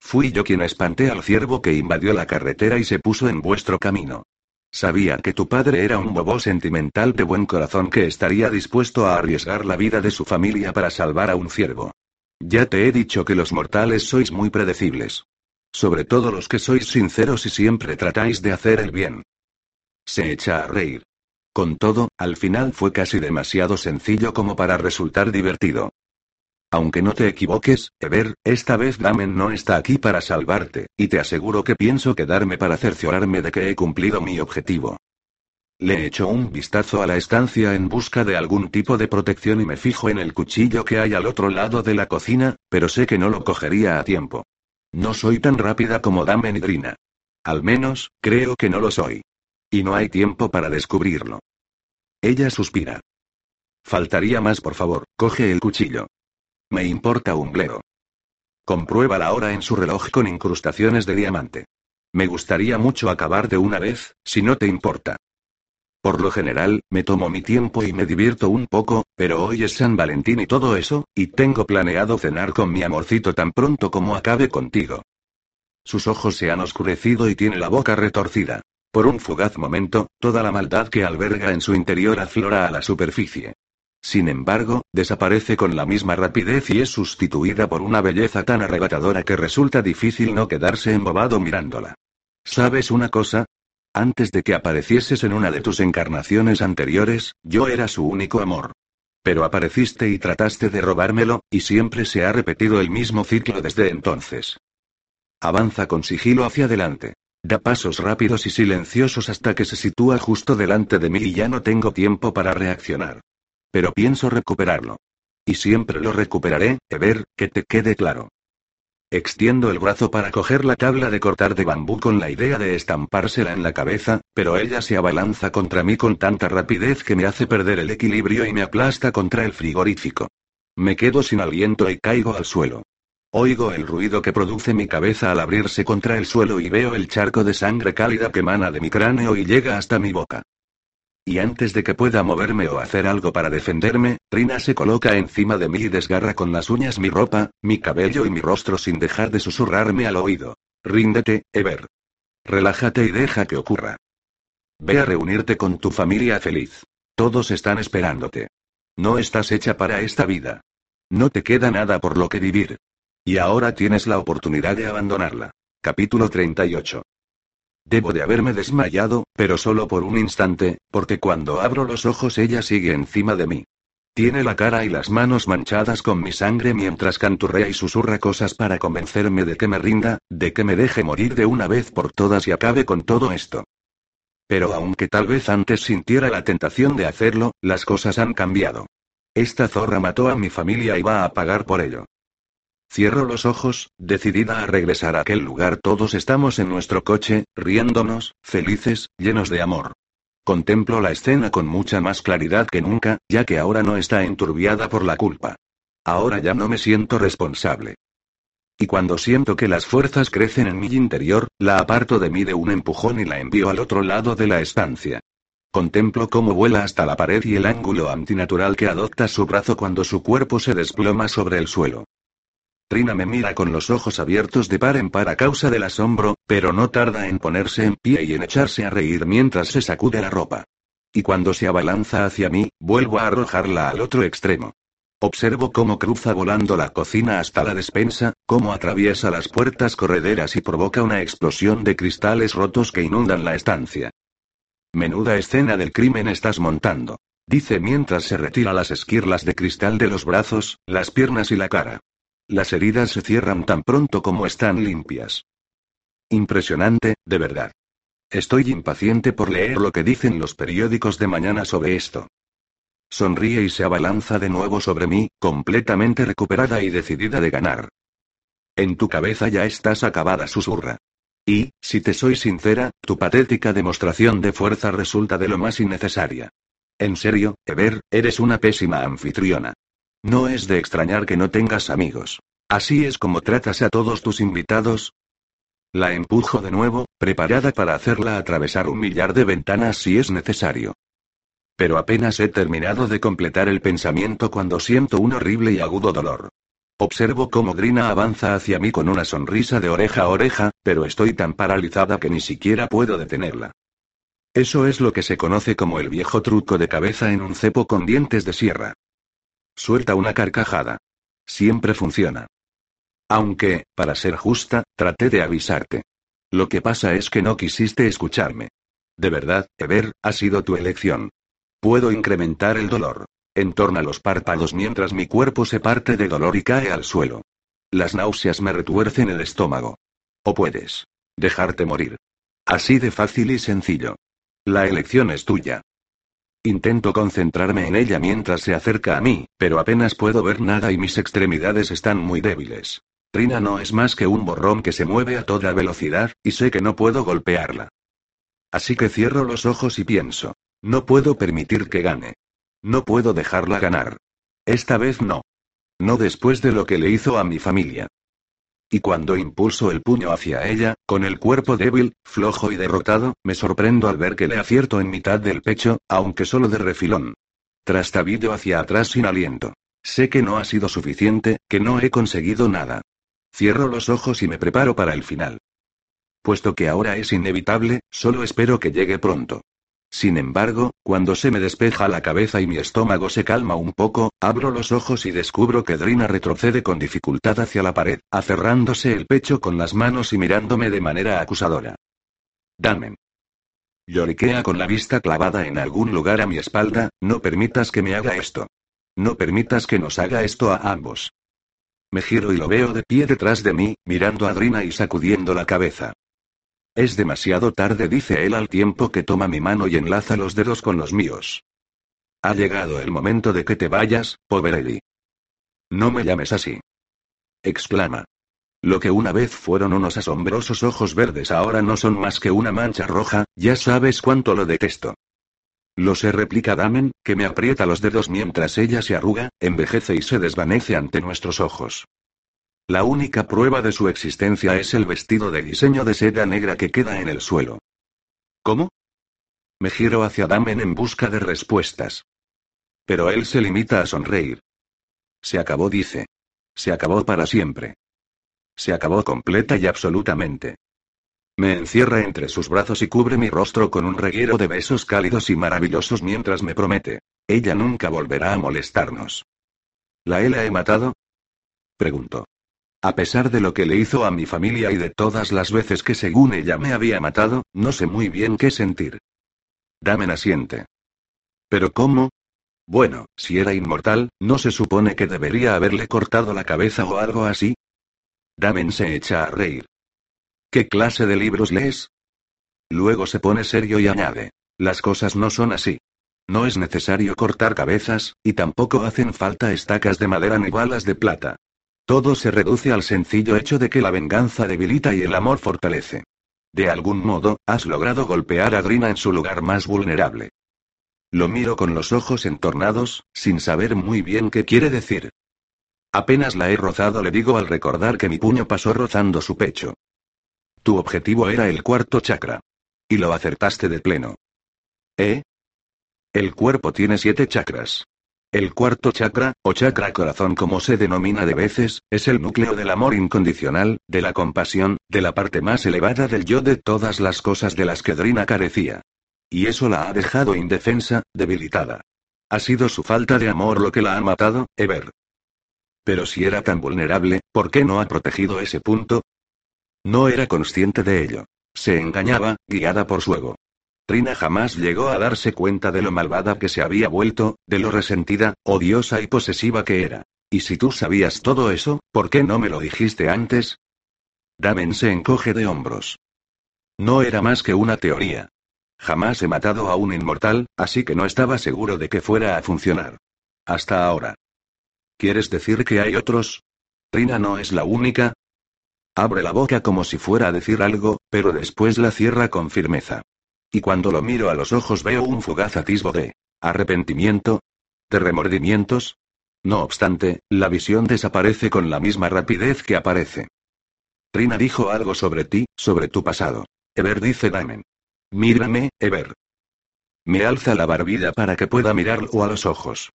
Fui yo quien espanté al ciervo que invadió la carretera y se puso en vuestro camino. Sabía que tu padre era un bobo sentimental de buen corazón que estaría dispuesto a arriesgar la vida de su familia para salvar a un ciervo. Ya te he dicho que los mortales sois muy predecibles. Sobre todo los que sois sinceros y siempre tratáis de hacer el bien. Se echa a reír. Con todo, al final fue casi demasiado sencillo como para resultar divertido. Aunque no te equivoques, Ever, esta vez Damen no está aquí para salvarte, y te aseguro que pienso quedarme para cerciorarme de que he cumplido mi objetivo. Le echo un vistazo a la estancia en busca de algún tipo de protección y me fijo en el cuchillo que hay al otro lado de la cocina, pero sé que no lo cogería a tiempo. No soy tan rápida como Damen y Drina. Al menos, creo que no lo soy. Y no hay tiempo para descubrirlo. Ella suspira. Faltaría más, por favor, coge el cuchillo. Me importa un bledo. Comprueba la hora en su reloj con incrustaciones de diamante. Me gustaría mucho acabar de una vez, si no te importa. Por lo general, me tomo mi tiempo y me divierto un poco, pero hoy es San Valentín y todo eso, y tengo planeado cenar con mi amorcito tan pronto como acabe contigo. Sus ojos se han oscurecido y tiene la boca retorcida. Por un fugaz momento, toda la maldad que alberga en su interior aflora a la superficie. Sin embargo, desaparece con la misma rapidez y es sustituida por una belleza tan arrebatadora que resulta difícil no quedarse embobado mirándola. ¿Sabes una cosa? Antes de que aparecieses en una de tus encarnaciones anteriores, yo era su único amor. Pero apareciste y trataste de robármelo, y siempre se ha repetido el mismo ciclo desde entonces. Avanza con sigilo hacia adelante. Da pasos rápidos y silenciosos hasta que se sitúa justo delante de mí y ya no tengo tiempo para reaccionar. Pero pienso recuperarlo. Y siempre lo recuperaré, Ever, que te quede claro. Extiendo el brazo para coger la tabla de cortar de bambú con la idea de estampársela en la cabeza, pero ella se abalanza contra mí con tanta rapidez que me hace perder el equilibrio y me aplasta contra el frigorífico. Me quedo sin aliento y caigo al suelo. Oigo el ruido que produce mi cabeza al abrirse contra el suelo y veo el charco de sangre cálida que emana de mi cráneo y llega hasta mi boca. Y antes de que pueda moverme o hacer algo para defenderme, Drina se coloca encima de mí y desgarra con las uñas mi ropa, mi cabello y mi rostro sin dejar de susurrarme al oído. Ríndete, Ever. Relájate y deja que ocurra. Ve a reunirte con tu familia feliz. Todos están esperándote. No estás hecha para esta vida. No te queda nada por lo que vivir. Y ahora tienes la oportunidad de abandonarla. Capítulo treinta y ocho. Debo de haberme desmayado, pero solo por un instante, porque cuando abro los ojos ella sigue encima de mí. Tiene la cara y las manos manchadas con mi sangre mientras canturrea y susurra cosas para convencerme de que me rinda, de que me deje morir de una vez por todas y acabe con todo esto. Pero aunque tal vez antes sintiera la tentación de hacerlo, las cosas han cambiado. Esta zorra mató a mi familia y va a pagar por ello. Cierro los ojos, decidida a regresar a aquel lugar. Todos estamos en nuestro coche, riéndonos, felices, llenos de amor. Contemplo la escena con mucha más claridad que nunca, ya que ahora no está enturbiada por la culpa. Ahora ya no me siento responsable. Y cuando siento que las fuerzas crecen en mi interior, la aparto de mí de un empujón y la envío al otro lado de la estancia. Contemplo cómo vuela hasta la pared y el ángulo antinatural que adopta su brazo cuando su cuerpo se desploma sobre el suelo. Drina me mira con los ojos abiertos de par en par a causa del asombro, pero no tarda en ponerse en pie y en echarse a reír mientras se sacude la ropa. Y cuando se abalanza hacia mí, vuelvo a arrojarla al otro extremo. Observo cómo cruza volando la cocina hasta la despensa, cómo atraviesa las puertas correderas y provoca una explosión de cristales rotos que inundan la estancia. «Menuda escena del crimen estás montando», dice mientras se retira las esquirlas de cristal de los brazos, las piernas y la cara. Las heridas se cierran tan pronto como están limpias. Impresionante, de verdad. Estoy impaciente por leer lo que dicen los periódicos de mañana sobre esto. Sonríe y se abalanza de nuevo sobre mí, completamente recuperada y decidida de ganar. «En tu cabeza ya estás acabada», susurra. Y, si te soy sincera, tu patética demostración de fuerza resulta de lo más innecesaria. En serio, Ever, eres una pésima anfitriona. No es de extrañar que no tengas amigos. ¿Así es como tratas a todos tus invitados? La empujo de nuevo, preparada para hacerla atravesar un millar de ventanas si es necesario. Pero apenas he terminado de completar el pensamiento cuando siento un horrible y agudo dolor. Observo cómo Drina avanza hacia mí con una sonrisa de oreja a oreja, pero estoy tan paralizada que ni siquiera puedo detenerla. Eso es lo que se conoce como el viejo truco de cabeza en un cepo con dientes de sierra. Suelta una carcajada. Siempre funciona. Aunque, para ser justa, traté de avisarte. Lo que pasa es que no quisiste escucharme. De verdad, Ever, ha sido tu elección. Puedo incrementar el dolor. Entorna los párpados mientras mi cuerpo se parte de dolor y cae al suelo. Las náuseas me retuercen el estómago. O puedes dejarte morir. Así de fácil y sencillo. La elección es tuya. Intento concentrarme en ella mientras se acerca a mí, pero apenas puedo ver nada y mis extremidades están muy débiles. Drina no es más que un borrón que se mueve a toda velocidad, y sé que no puedo golpearla. Así que cierro los ojos y pienso. No puedo permitir que gane. No puedo dejarla ganar. Esta vez no. No después de lo que le hizo a mi familia. Y cuando impulso el puño hacia ella, con el cuerpo débil, flojo y derrotado, me sorprendo al ver que le acierto en mitad del pecho, aunque solo de refilón. Trastabillo hacia atrás sin aliento. Sé que no ha sido suficiente, que no he conseguido nada. Cierro los ojos y me preparo para el final. Puesto que ahora es inevitable, solo espero que llegue pronto. Sin embargo, cuando se me despeja la cabeza y mi estómago se calma un poco, abro los ojos y descubro que Drina retrocede con dificultad hacia la pared, aferrándose el pecho con las manos y mirándome de manera acusadora. Damen. Lloriquea con la vista clavada en algún lugar a mi espalda. No permitas que me haga esto. No permitas que nos haga esto a ambos. Me giro y lo veo de pie detrás de mí, mirando a Drina y sacudiendo la cabeza. Es demasiado tarde, dice él al tiempo que toma mi mano y enlaza los dedos con los míos. Ha llegado el momento de que te vayas, pobre Ellie. No me llames así. Exclama. Lo que una vez fueron unos asombrosos ojos verdes ahora no son más que una mancha roja, ya sabes cuánto lo detesto. Lo sé, replica Damen, que me aprieta los dedos mientras ella se arruga, envejece y se desvanece ante nuestros ojos. La única prueba de su existencia es el vestido de diseño de seda negra que queda en el suelo. ¿Cómo? Me giro hacia Damen en busca de respuestas. Pero él se limita a sonreír. Se acabó, dice. Se acabó para siempre. Se acabó completa y absolutamente. Me encierra entre sus brazos y cubre mi rostro con un reguero de besos cálidos y maravillosos mientras me promete. Ella nunca volverá a molestarnos. ¿La él la he matado? Pregunto. A pesar de lo que le hizo a mi familia y de todas las veces que según ella me había matado, no sé muy bien qué sentir. Damen asiente. ¿Pero cómo? Bueno, si era inmortal, ¿no se supone que debería haberle cortado la cabeza o algo así? Damen se echa a reír. ¿Qué clase de libros lees? Luego se pone serio y añade. Las cosas no son así. No es necesario cortar cabezas, y tampoco hacen falta estacas de madera ni balas de plata. Todo se reduce al sencillo hecho de que la venganza debilita y el amor fortalece. De algún modo, has logrado golpear a Drina en su lugar más vulnerable. Lo miro con los ojos entornados, sin saber muy bien qué quiere decir. Apenas la he rozado, le digo al recordar que mi puño pasó rozando su pecho. Tu objetivo era el cuarto chakra. Y lo acertaste de pleno. ¿Eh? El cuerpo tiene siete chakras. El cuarto chakra, o chakra corazón como se denomina de veces, es el núcleo del amor incondicional, de la compasión, de la parte más elevada del yo, de todas las cosas de las que Drina carecía. Y eso la ha dejado indefensa, debilitada. Ha sido su falta de amor lo que la ha matado, Ever. Pero si era tan vulnerable, ¿por qué no ha protegido ese punto? No era consciente de ello. Se engañaba, guiada por su ego. Drina jamás llegó a darse cuenta de lo malvada que se había vuelto, de lo resentida, odiosa y posesiva que era. Y si tú sabías todo eso, ¿por qué no me lo dijiste antes? Damen se encoge de hombros. No era más que una teoría. Jamás he matado a un inmortal, así que no estaba seguro de que fuera a funcionar. Hasta ahora. ¿Quieres decir que hay otros? Drina no es la única. Abre la boca como si fuera a decir algo, pero después la cierra con firmeza. Y cuando lo miro a los ojos veo un fugaz atisbo de arrepentimiento, de remordimientos. No obstante, la visión desaparece con la misma rapidez que aparece. Drina dijo algo sobre ti, sobre tu pasado. Ever, dice Damen. Mírame, Ever. Me alza la barbilla para que pueda mirarlo a los ojos.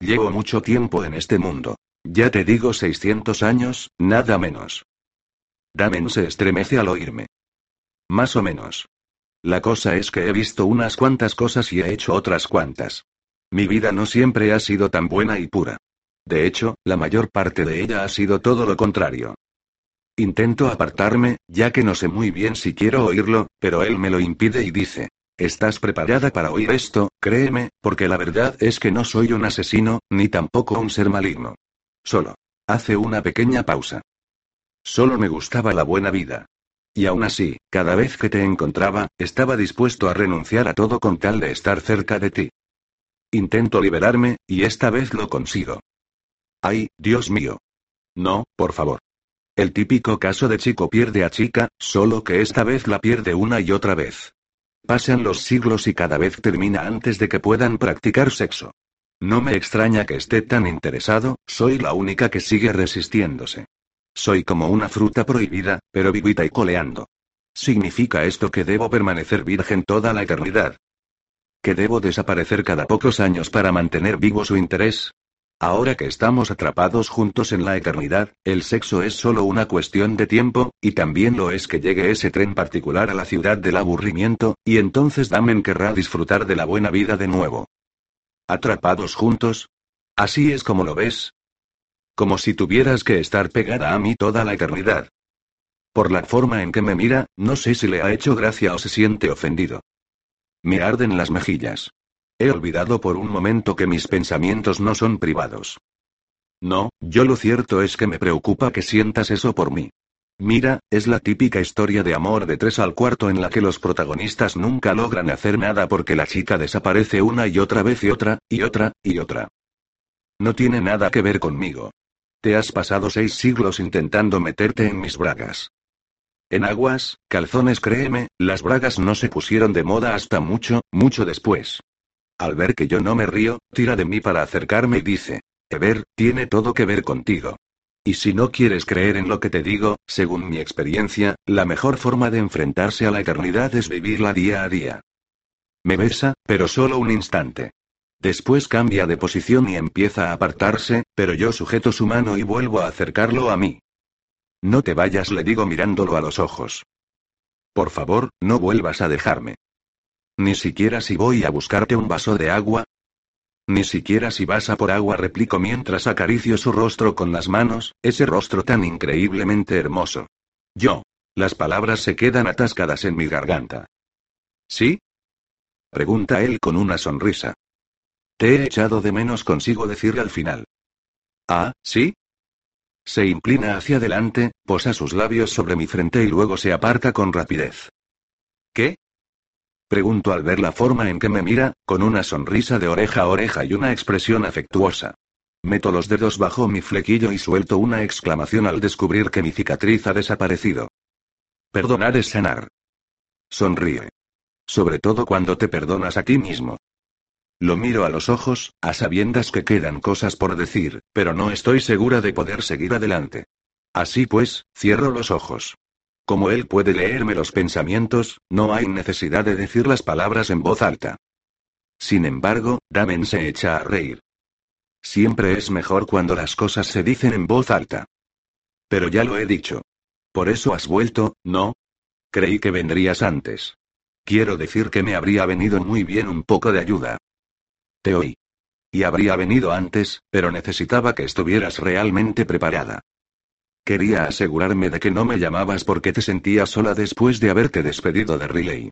Llevo mucho tiempo en este mundo. Ya te digo, seiscientos años, nada menos. Damen se estremece al oírme. Más o menos. La cosa es que he visto unas cuantas cosas y he hecho otras cuantas. Mi vida no siempre ha sido tan buena y pura. De hecho, la mayor parte de ella ha sido todo lo contrario. Intento apartarme, ya que no sé muy bien si quiero oírlo, pero él me lo impide y dice: ¿Estás preparada para oír esto? Créeme, porque la verdad es que no soy un asesino, ni tampoco un ser maligno. Solo. Hace una pequeña pausa. Solo me gustaba la buena vida. Y aún así, cada vez que te encontraba, estaba dispuesto a renunciar a todo con tal de estar cerca de ti. Intento liberarme, y esta vez lo consigo. Ay, Dios mío. No, por favor. El típico caso de chico pierde a chica, solo que esta vez la pierde una y otra vez. Pasan los siglos y cada vez termina antes de que puedan practicar sexo. No me extraña que esté tan interesado, soy la única que sigue resistiéndose. Soy como una fruta prohibida, pero vivita y coleando. ¿Significa esto que debo permanecer virgen toda la eternidad? ¿Que debo desaparecer cada pocos años para mantener vivo su interés? Ahora que estamos atrapados juntos en la eternidad, el sexo es solo una cuestión de tiempo, y también lo es que llegue ese tren particular a la ciudad del aburrimiento, y entonces Damen querrá disfrutar de la buena vida de nuevo. ¿Atrapados juntos? ¿Así es como lo ves? Como si tuvieras que estar pegada a mí toda la eternidad. Por la forma en que me mira, no sé si le ha hecho gracia o se siente ofendido. Me arden las mejillas. He olvidado por un momento que mis pensamientos no son privados. No, yo lo cierto es que me preocupa que sientas eso por mí. Mira, es la típica historia de amor de tres al cuarto en la que los protagonistas nunca logran hacer nada porque la chica desaparece una y otra vez y otra, y otra, y otra. No tiene nada que ver conmigo. Te has pasado seis siglos intentando meterte en mis bragas. En aguas, calzones, créeme, las bragas no se pusieron de moda hasta mucho, mucho después. Al ver que yo no me río, tira de mí para acercarme y dice: Ever, tiene todo que ver contigo. Y si no quieres creer en lo que te digo, según mi experiencia, la mejor forma de enfrentarse a la eternidad es vivirla día a día. Me besa, pero solo un instante. Después cambia de posición y empieza a apartarse, pero yo sujeto su mano y vuelvo a acercarlo a mí. No te vayas, le digo mirándolo a los ojos. Por favor, no vuelvas a dejarme. Ni siquiera si voy a buscarte un vaso de agua. Ni siquiera si vas a por agua, replico mientras acaricio su rostro con las manos, ese rostro tan increíblemente hermoso. Yo. Las palabras se quedan atascadas en mi garganta. ¿Sí? Pregunta él con una sonrisa. Te he echado de menos, consigo decir al final. Ah, ¿sí? Se inclina hacia adelante, posa sus labios sobre mi frente y luego se aparta con rapidez. ¿Qué? Pregunto al ver la forma en que me mira, con una sonrisa de oreja a oreja y una expresión afectuosa. Meto los dedos bajo mi flequillo y suelto una exclamación al descubrir que mi cicatriz ha desaparecido. Perdonar es sanar. Sonríe. Sobre todo cuando te perdonas a ti mismo. Lo miro a los ojos, a sabiendas que quedan cosas por decir, pero no estoy segura de poder seguir adelante. Así pues, cierro los ojos. Como él puede leerme los pensamientos, no hay necesidad de decir las palabras en voz alta. Sin embargo, Damen se echa a reír. Siempre es mejor cuando las cosas se dicen en voz alta. Pero ya lo he dicho. Por eso has vuelto, ¿no? Creí que vendrías antes. Quiero decir que me habría venido muy bien un poco de ayuda. Te oí. Y habría venido antes, pero necesitaba que estuvieras realmente preparada. Quería asegurarme de que no me llamabas porque te sentías sola después de haberte despedido de Riley.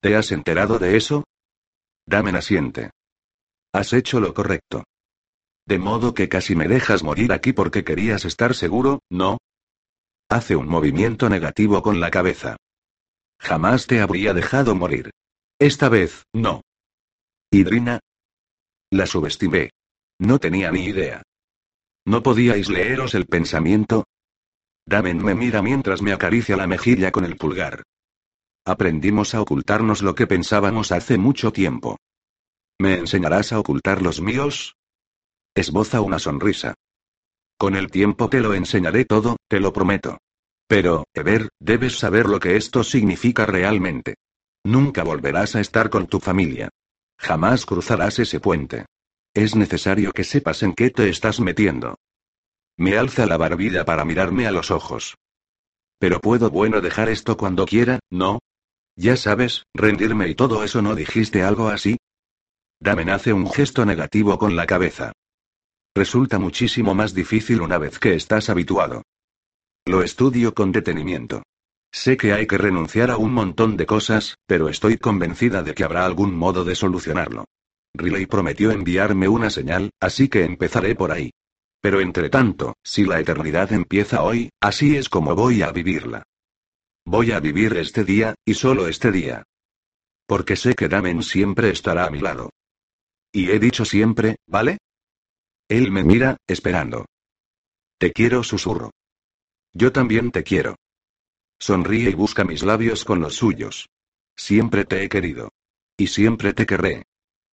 ¿Te has enterado de eso? Damen asiente. Has hecho lo correcto. De modo que casi me dejas morir aquí porque querías estar seguro, ¿no? Hace un movimiento negativo con la cabeza. Jamás te habría dejado morir. Esta vez, no. ¿Y Drina? La subestimé. No tenía ni idea. ¿No podíais leeros el pensamiento? Damen me mira mientras me acaricia la mejilla con el pulgar. Aprendimos a ocultarnos lo que pensábamos hace mucho tiempo. ¿Me enseñarás a ocultar los míos? Esboza una sonrisa. Con el tiempo te lo enseñaré todo, te lo prometo. Pero, Ever, debes saber lo que esto significa realmente. Nunca volverás a estar con tu familia. Jamás cruzarás ese puente. Es necesario que sepas en qué te estás metiendo. Me alza la barbilla para mirarme a los ojos. Pero puedo bueno dejar esto cuando quiera, ¿no? Ya sabes, rendirme y todo eso, ¿no dijiste algo así? Damen hace un gesto negativo con la cabeza. Resulta muchísimo más difícil una vez que estás habituado. Lo estudio con detenimiento. Sé que hay que renunciar a un montón de cosas, pero estoy convencida de que habrá algún modo de solucionarlo. Riley prometió enviarme una señal, así que empezaré por ahí. Pero entre tanto, si la eternidad empieza hoy, así es como voy a vivirla. Voy a vivir este día, y solo este día. Porque sé que Damen siempre estará a mi lado. Y he dicho siempre, ¿vale? Él me mira, esperando. Te quiero, susurro. Yo también te quiero. Sonríe y busca mis labios con los suyos. Siempre te he querido. Y siempre te querré.